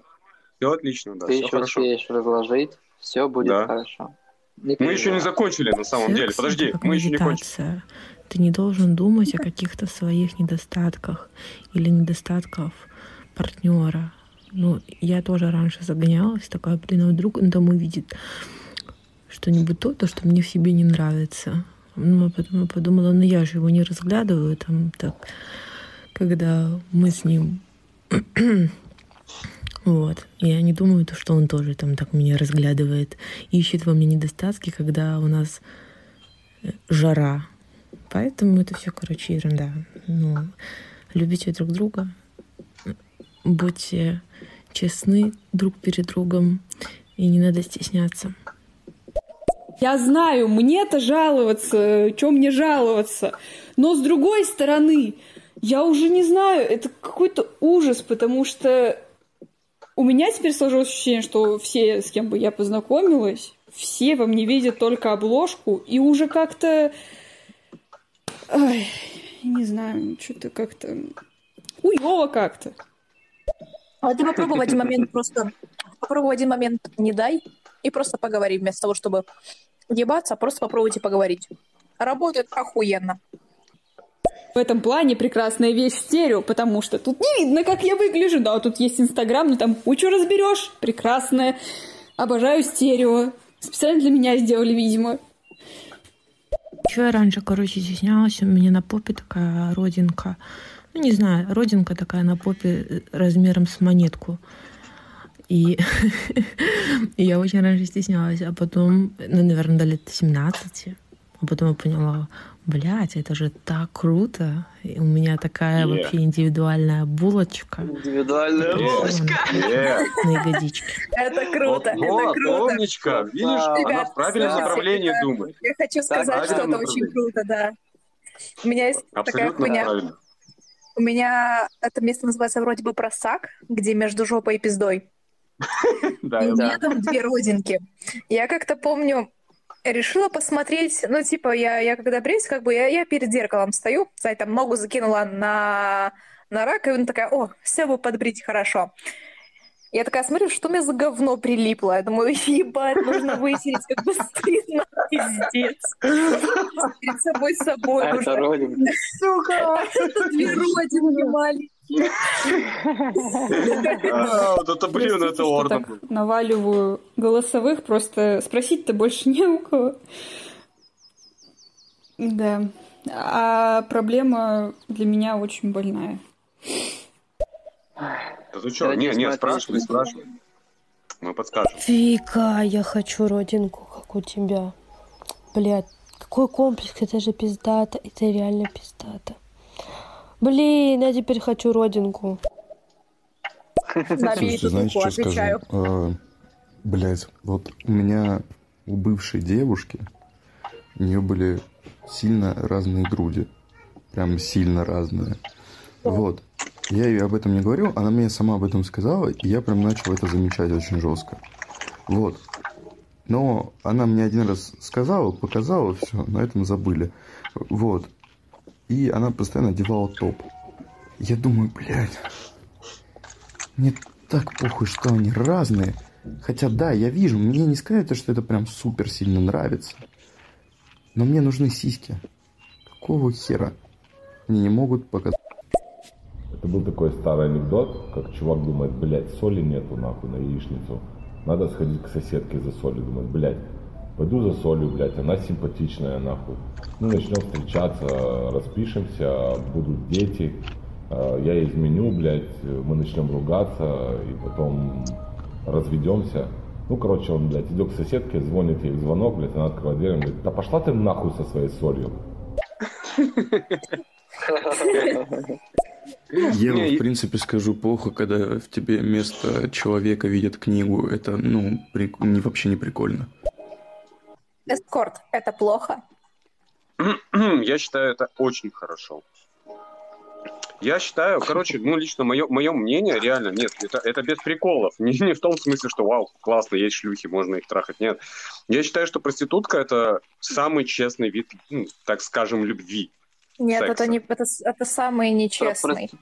Все отлично, да. Ты еще успеешь разложить, все будет да. хорошо. Никогда. Мы еще не закончили, на самом Секс деле. Подожди, мы еще не кончили. Ты не должен думать о каких-то своих недостатках или недостатках партнера. Ну, я тоже раньше загонялась, такая, блин, а вдруг он там увидит что-нибудь то, то, что мне в себе не нравится. Ну, а потом я подумала, ну, я же его не разглядываю, там, так, когда мы с ним... Вот. Я не думаю, что он тоже там так меня разглядывает. Ищет во мне недостатки, когда у нас жара. Поэтому это все, короче, ерунда. Ну, любите друг друга, будьте честны друг перед другом, и не надо стесняться. Я знаю, мне-то жаловаться, чем мне жаловаться, но с другой стороны, я уже не знаю, это какой-то ужас, потому что у меня теперь сложилось ощущение, что все, с кем бы я познакомилась, все во мне видят только обложку, и уже как-то, ой, не знаю, что-то как-то хуёво как-то. А ты попробуй в один момент просто... Попробуй в один момент не дай и просто поговори. Вместо того, чтобы ебаться, просто попробуйте поговорить. Работает охуенно. В этом плане прекрасная вещь стерео, потому что тут не видно, как я выгляжу. Да, тут есть Инстаграм, но там кучу разберешь. Прекрасное. Обожаю стерео. Специально для меня сделали, видимо. Еще я раньше, короче, стеснялась. У меня на попе такая родинка. Ну, не знаю, родинка такая на попе размером с монетку. И я очень раньше стеснялась. А потом, ну, наверное, до лет семнадцати. А потом я поняла, блядь, это же так круто. И у меня такая yeah. вообще индивидуальная булочка. Индивидуальная булочка. Yeah. На ягодичке. Это круто, вот, это круто. Умничка, видишь, а, она в правильном направлении я, думает. Я хочу сказать, так, что это очень круто, да. У меня есть абсолютно такая хуйня. Правильно. У меня это место называется вроде бы просак, где между жопой и пиздой. Да, и у меня там две родинки. Я как-то помню, решила посмотреть, ну, типа, я, я когда бреюсь, как бы я, я перед зеркалом стою, знаете, там ногу закинула на, на раковину, такая, о, все бы подбрить хорошо. Я такая смотрю, что у меня за говно прилипло. Я думаю, ебать, нужно вытереть, как бы стыдно, пиздец. Перед собой с собой. А это родинки. Сука! Это две родинки маленькие. Вот это, блин, это орден. Наваливаю голосовых, просто спросить-то больше не у кого. Да. А проблема для меня очень больная. Да ты что? Нет, нет, спрашивай, спрашивай. Мы подскажем. Вика, я хочу родинку, как у тебя. Блядь, какой комплекс, это же пиздата, это реально пиздата. Блин, я теперь хочу родинку. Слушайте, знаете, что скажу? Блядь, вот у меня у бывшей девушки, у нее были сильно разные груди. Прям сильно разные. Вот. Я ей об этом не говорил, она мне сама об этом сказала, и я прям начал это замечать очень жестко. Вот. Но она мне один раз сказала, показала, все, на этом забыли. Вот. И она постоянно одевала топ. Я думаю, блядь, мне так похуй, что они разные. Хотя да, я вижу, мне не сказать, что это прям супер сильно нравится. Но мне нужны сиськи. Какого хера? Мне не могут показать. Это был такой старый анекдот, как чувак думает, блядь, соли нету нахуй на яичницу. Надо сходить к соседке за солью. Думает, блядь, пойду за солью, блядь, она симпатичная нахуй. Ну, начнем встречаться, распишемся, будут дети, я изменю, блядь, мы начнем ругаться и потом разведемся. Ну, короче, он, блядь, идет к соседке, звонит ей звонок, блядь, она открывает дверь, говорит, да пошла ты нахуй со своей солью. Ева, в принципе, скажу, плохо, когда в тебе вместо человека видят книгу. Это, ну, при... не, вообще не прикольно. Эскорт, это плохо? Я считаю, это очень хорошо. Я считаю, короче, ну, лично мое, мое мнение, реально, нет, это, это без приколов. Не, не в том смысле, что, вау, классно, есть шлюхи, можно их трахать, нет. Я считаю, что проститутка – это самый честный вид, ну, так скажем, любви. Нет, это, не, это, это самый нечестный. Про,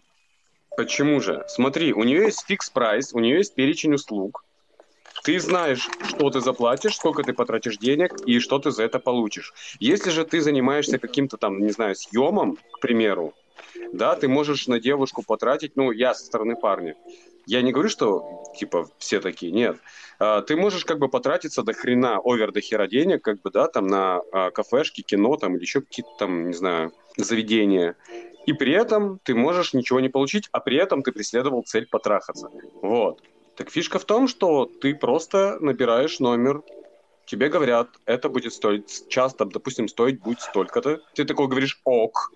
про... Почему же? Смотри, у нее есть фикс-прайс, у нее есть перечень услуг. Ты знаешь, что ты заплатишь, сколько ты потратишь денег и что ты за это получишь. Если же ты занимаешься каким-то там, не знаю, съемом, к примеру, да, ты можешь на девушку потратить, ну, я со стороны парня. Я не говорю, что, типа, все такие, нет. А, ты можешь, как бы, потратиться до хрена, овер до хера денег, как бы, да, там, на а, кафешки, кино, там, или еще какие-то, там, не знаю, заведения. И при этом ты можешь ничего не получить, а при этом ты преследовал цель потрахаться. Вот. Так фишка в том, что ты просто набираешь номер, тебе говорят, это будет стоить, часто, допустим, стоить будет столько-то. Ты такой говоришь «ок».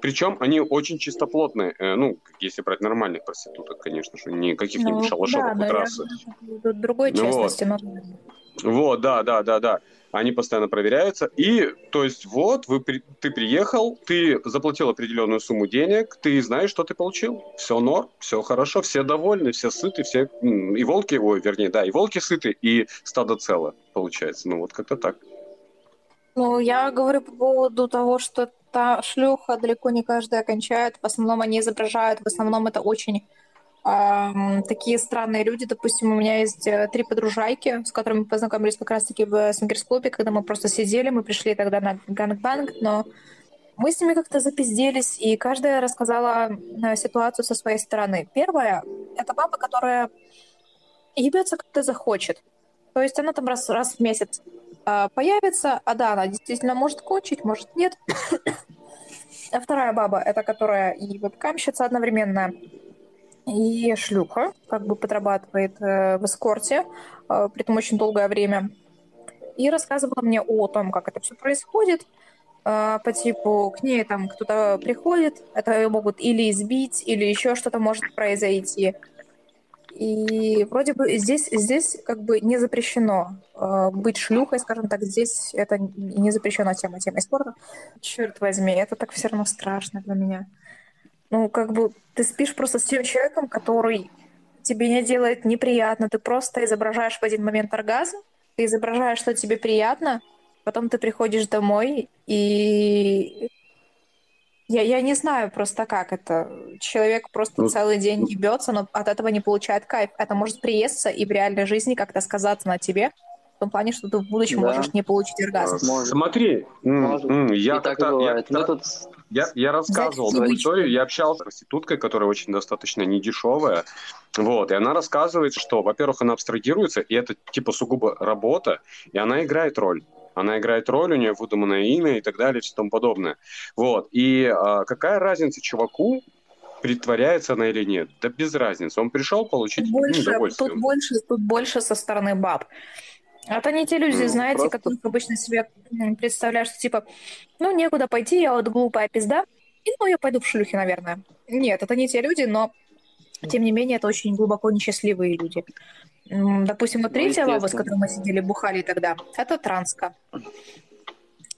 Причем они очень чистоплотные, ну, если брать нормальных проституток, конечно же, не каких-нибудь ну, шалашовых да, трассы. Да, другой ну, честности. Вот. Но... вот, да, да, да, да. Они постоянно проверяются. И, то есть, вот, вы, ты приехал, ты заплатил определенную сумму денег, ты знаешь, что ты получил. Все норм, все хорошо, все довольны, все сыты, все... И волки, ой, вернее, да, и волки сыты, и стадо цело, получается. Ну, вот как-то так. Ну, я говорю по поводу того, что та шлюха далеко не каждая кончает. В основном они изображают, в основном это очень... такие странные люди. Допустим, у меня есть три подружайки, с которыми мы познакомились как раз-таки в свингерс-клубе, когда мы просто сидели, мы пришли тогда на ганг-банг, но мы с ними как-то запизделись, и каждая рассказала ситуацию со своей стороны. Первая — это баба, которая ебется, когда захочет. То есть она там раз, раз в месяц появится, а да, она действительно может кончить, может нет. А вторая баба — это которая и вебкамщица одновременно, и шлюха, как бы подрабатывает э, в эскорте, э, при этом очень долгое время. И рассказывала мне о том, как это все происходит. Э, по типу, к ней там кто-то приходит, это ее могут или избить, или еще что-то может произойти. И вроде бы здесь, здесь как бы не запрещено э, быть шлюхой, скажем так, здесь это не запрещена тема, тема эскорта. Черт возьми, это так все равно страшно для меня. Ну, как бы ты спишь просто с тем человеком, который тебе не делает неприятно. Ты просто изображаешь в один момент оргазм, ты изображаешь, что тебе приятно, потом ты приходишь домой, и... Я, я не знаю просто, как это. Человек просто ну, целый день ебется, но от этого не получает кайф. Это может приесться и в реальной жизни как-то сказаться на тебе, в том плане, что ты в будущем да. можешь не получить оргазм. Может. Смотри, может. М- м- я как-то... Я, я, тут... я, я рассказывал эту историю, я общался с проституткой, которая очень достаточно недешевая. Вот, и она рассказывает, что, во-первых, она абстрагируется, и это типа сугубо работа, и она играет роль. Она играет роль, у нее выдуманное имя и так далее, и все тому подобное. Вот, и а, какая разница чуваку, притворяется она или нет? Да без разницы, он пришел получить больше, удовольствие. Тут больше, тут больше со стороны баб. Это не те люди, ну, знаете, просто... которые обычно себе представляют, что типа, ну, некуда пойти, я вот глупая пизда, и, ну, я пойду в шлюхи, наверное. Нет, это не те люди, но, тем не менее, это очень глубоко несчастливые люди. Допустим, вот третья баба, с которой мы сидели, бухали тогда, это транска.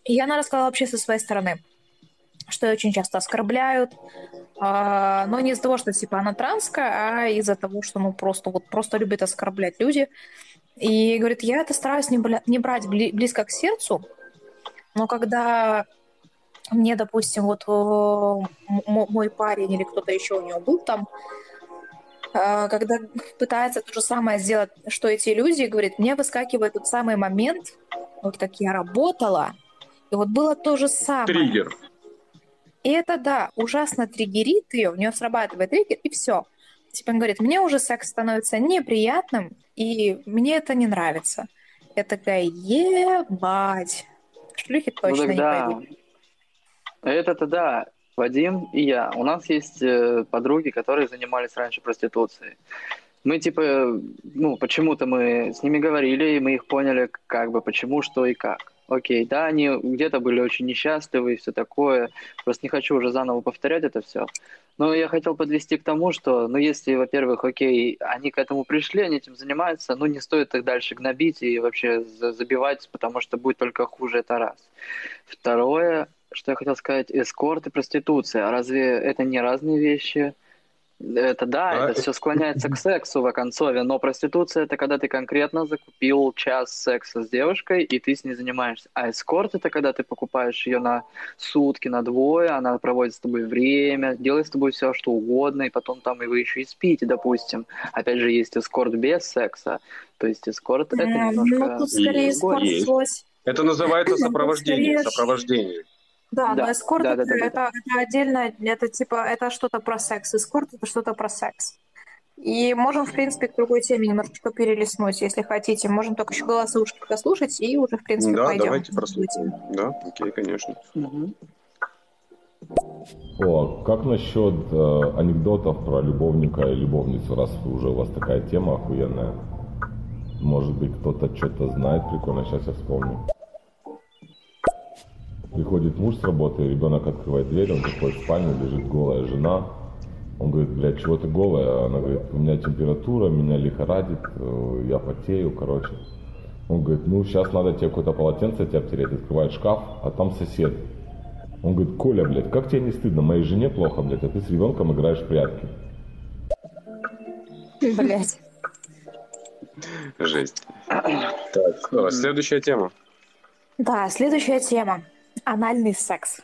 И она рассказала вообще со своей стороны, что ее очень часто оскорбляют, а, но не из-за того, что, типа, она транска, а из-за того, что, ну, просто, вот, просто любит оскорблять люди. И говорит, я это стараюсь не, бля- не брать бли- близко к сердцу, но когда мне, допустим, вот м- мой парень или кто-то еще у него был там, э- когда пытается то же самое сделать, что эти люди, говорит, мне выскакивает тот самый момент, вот как я работала, и вот было то же самое. Триггер. И это, да, ужасно триггерит ее, у нее срабатывает триггер, и все. Типа он говорит, мне уже секс становится неприятным, и мне это не нравится. Я такая, ебать. Шлюхи точно ну, тогда... не пойдут. Это-то да, Вадим и я. У нас есть э, подруги, которые занимались раньше проституцией. Мы типа, ну, почему-то мы с ними говорили, и мы их поняли, как бы, почему, что и как. Окей, да, они где-то были очень несчастливы и все такое. Просто не хочу уже заново повторять это все. Но я хотел подвести к тому, что, ну, если, во-первых, окей, они к этому пришли, они этим занимаются, ну, не стоит их дальше гнобить и вообще забивать, потому что будет только хуже, это раз. Второе, что я хотел сказать, эскорт и проституция. Разве это не разные вещи? Это да, а, это, это все склоняется к сексу в оконцове, но проституция — это когда ты конкретно закупил час секса с девушкой, и ты с ней занимаешься. А эскорт — это когда ты покупаешь ее на сутки, на двое, она проводит с тобой время, делает с тобой все, что угодно, и потом там и вы еще и спите, допустим. Опять же, есть эскорт без секса, то есть эскорт — это немножко... Ну, тут скорее эскорт свозь. Это называется сопровождение, сопровождение. Да, да, но эскорт да, это, да, да, это, да. это отдельно, это типа, это что-то про секс, эскорт это что-то про секс. И можем, в принципе, к другой теме немножечко перелистнуть, если хотите. Можем только еще голосушки послушать и уже, в принципе, да, пойдем. Да, давайте прослушаем. Да, окей, конечно. Угу. О, как насчет э, анекдотов про любовника и любовницу, раз уже у вас такая тема охуенная? Может быть, кто-то что-то знает прикольно, сейчас я вспомню. Приходит муж с работы, ребенок открывает дверь, он заходит в спальню, лежит голая жена. Он говорит, блядь, чего ты голая? Она говорит, у меня температура, меня лихорадит, я потею, короче. Он говорит, ну сейчас надо тебе какое-то полотенце тебя обтереть, открывает шкаф, а там сосед. Он говорит, Коля, блядь, как тебе не стыдно, моей жене плохо, блядь, а ты с ребенком играешь в прятки. Блядь. Жесть. Так, следующая тема. Да, следующая тема. Анальный секс.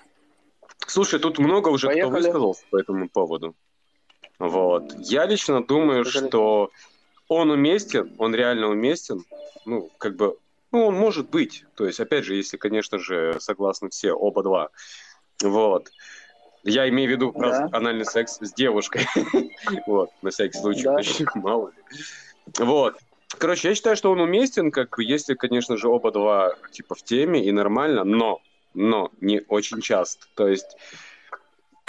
Слушай, тут много уже Поехали. кто высказал по этому поводу. Вот. Я лично думаю, Поехали. что он уместен, он реально уместен. Ну, как бы, ну, он может быть. То есть, опять же, если, конечно же, согласны все, оба два. Вот. Я имею в виду да. просто анальный секс с девушкой. Вот, на всякий случай. Мало ли. Вот. Короче, я считаю, что он уместен, как бы, если, конечно же, оба два, типа, в теме и нормально, но... но не очень часто. То есть,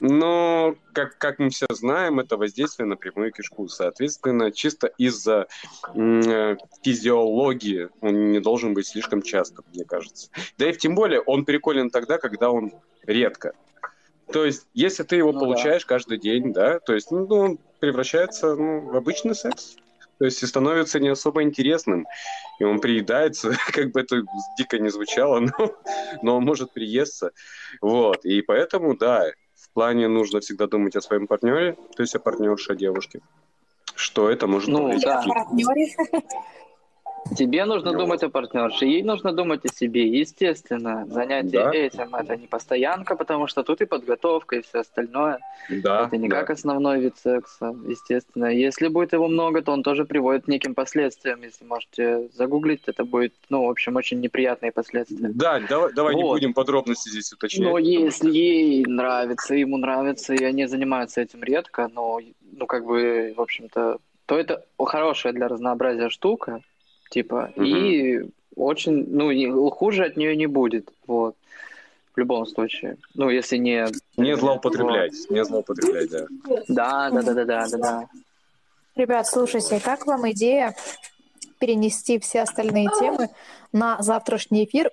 но, как, как мы все знаем, это воздействие на прямую кишку. Соответственно, чисто из-за м- физиологии он не должен быть слишком часто, мне кажется. Да и тем более он приколен тогда, когда он редко. То есть, если ты его ну, получаешь да. каждый день, да, то есть, ну, он превращается ну, в обычный секс. То есть и становится не особо интересным, и он приедается, как бы это дико не звучало, но, но он может приесться. Вот. И поэтому, да, в плане нужно всегда думать о своем партнере, то есть о партнерше, о девушке, что это может ну, быть. Да. Тебе нужно ну. думать о партнерше, ей нужно думать о себе, естественно. Занятие да. этим – это не постоянка, потому что тут и подготовка, и все остальное. Да, это не да. как основной вид секса, естественно. Если будет его много, то он тоже приводит к неким последствиям. Если можете загуглить, это будет, ну, в общем, очень неприятные последствия. Да, давай, давай вот. не будем подробности здесь уточнять. Но если ей нравится, ему нравится, и они занимаются этим редко, но, ну, как бы, в общем-то, то это хорошая для разнообразия штука. Типа, угу. и очень, ну, хуже от нее не будет, вот, в любом случае, ну, если не... Не злоупотреблять, вот. не злоупотреблять, да. Да, да, да, да, да, да, да. Ребят, слушайте, как вам идея перенести все остальные темы на завтрашний эфир?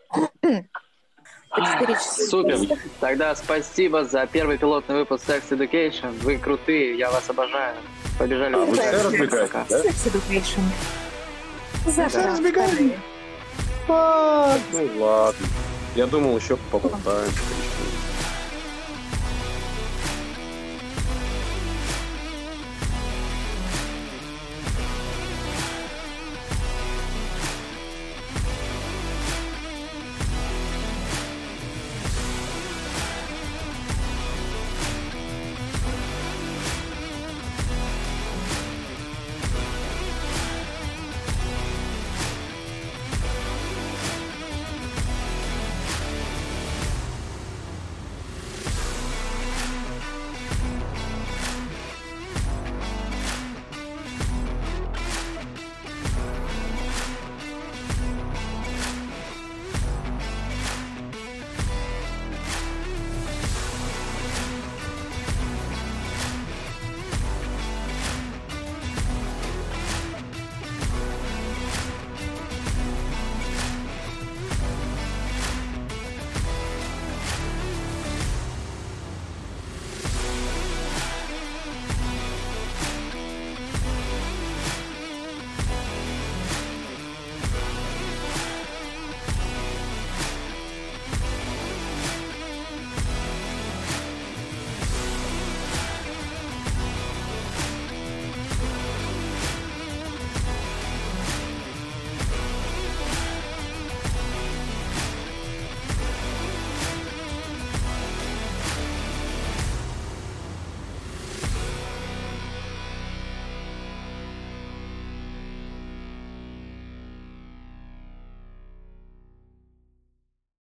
Супер, тогда спасибо за первый пилотный выпуск Sex Education, вы крутые, я вас обожаю, побежали. А вы все разбегаете, да? Sex Education. Зашли да. разбегаем. Ну ладно. Я думал, еще поболтаем.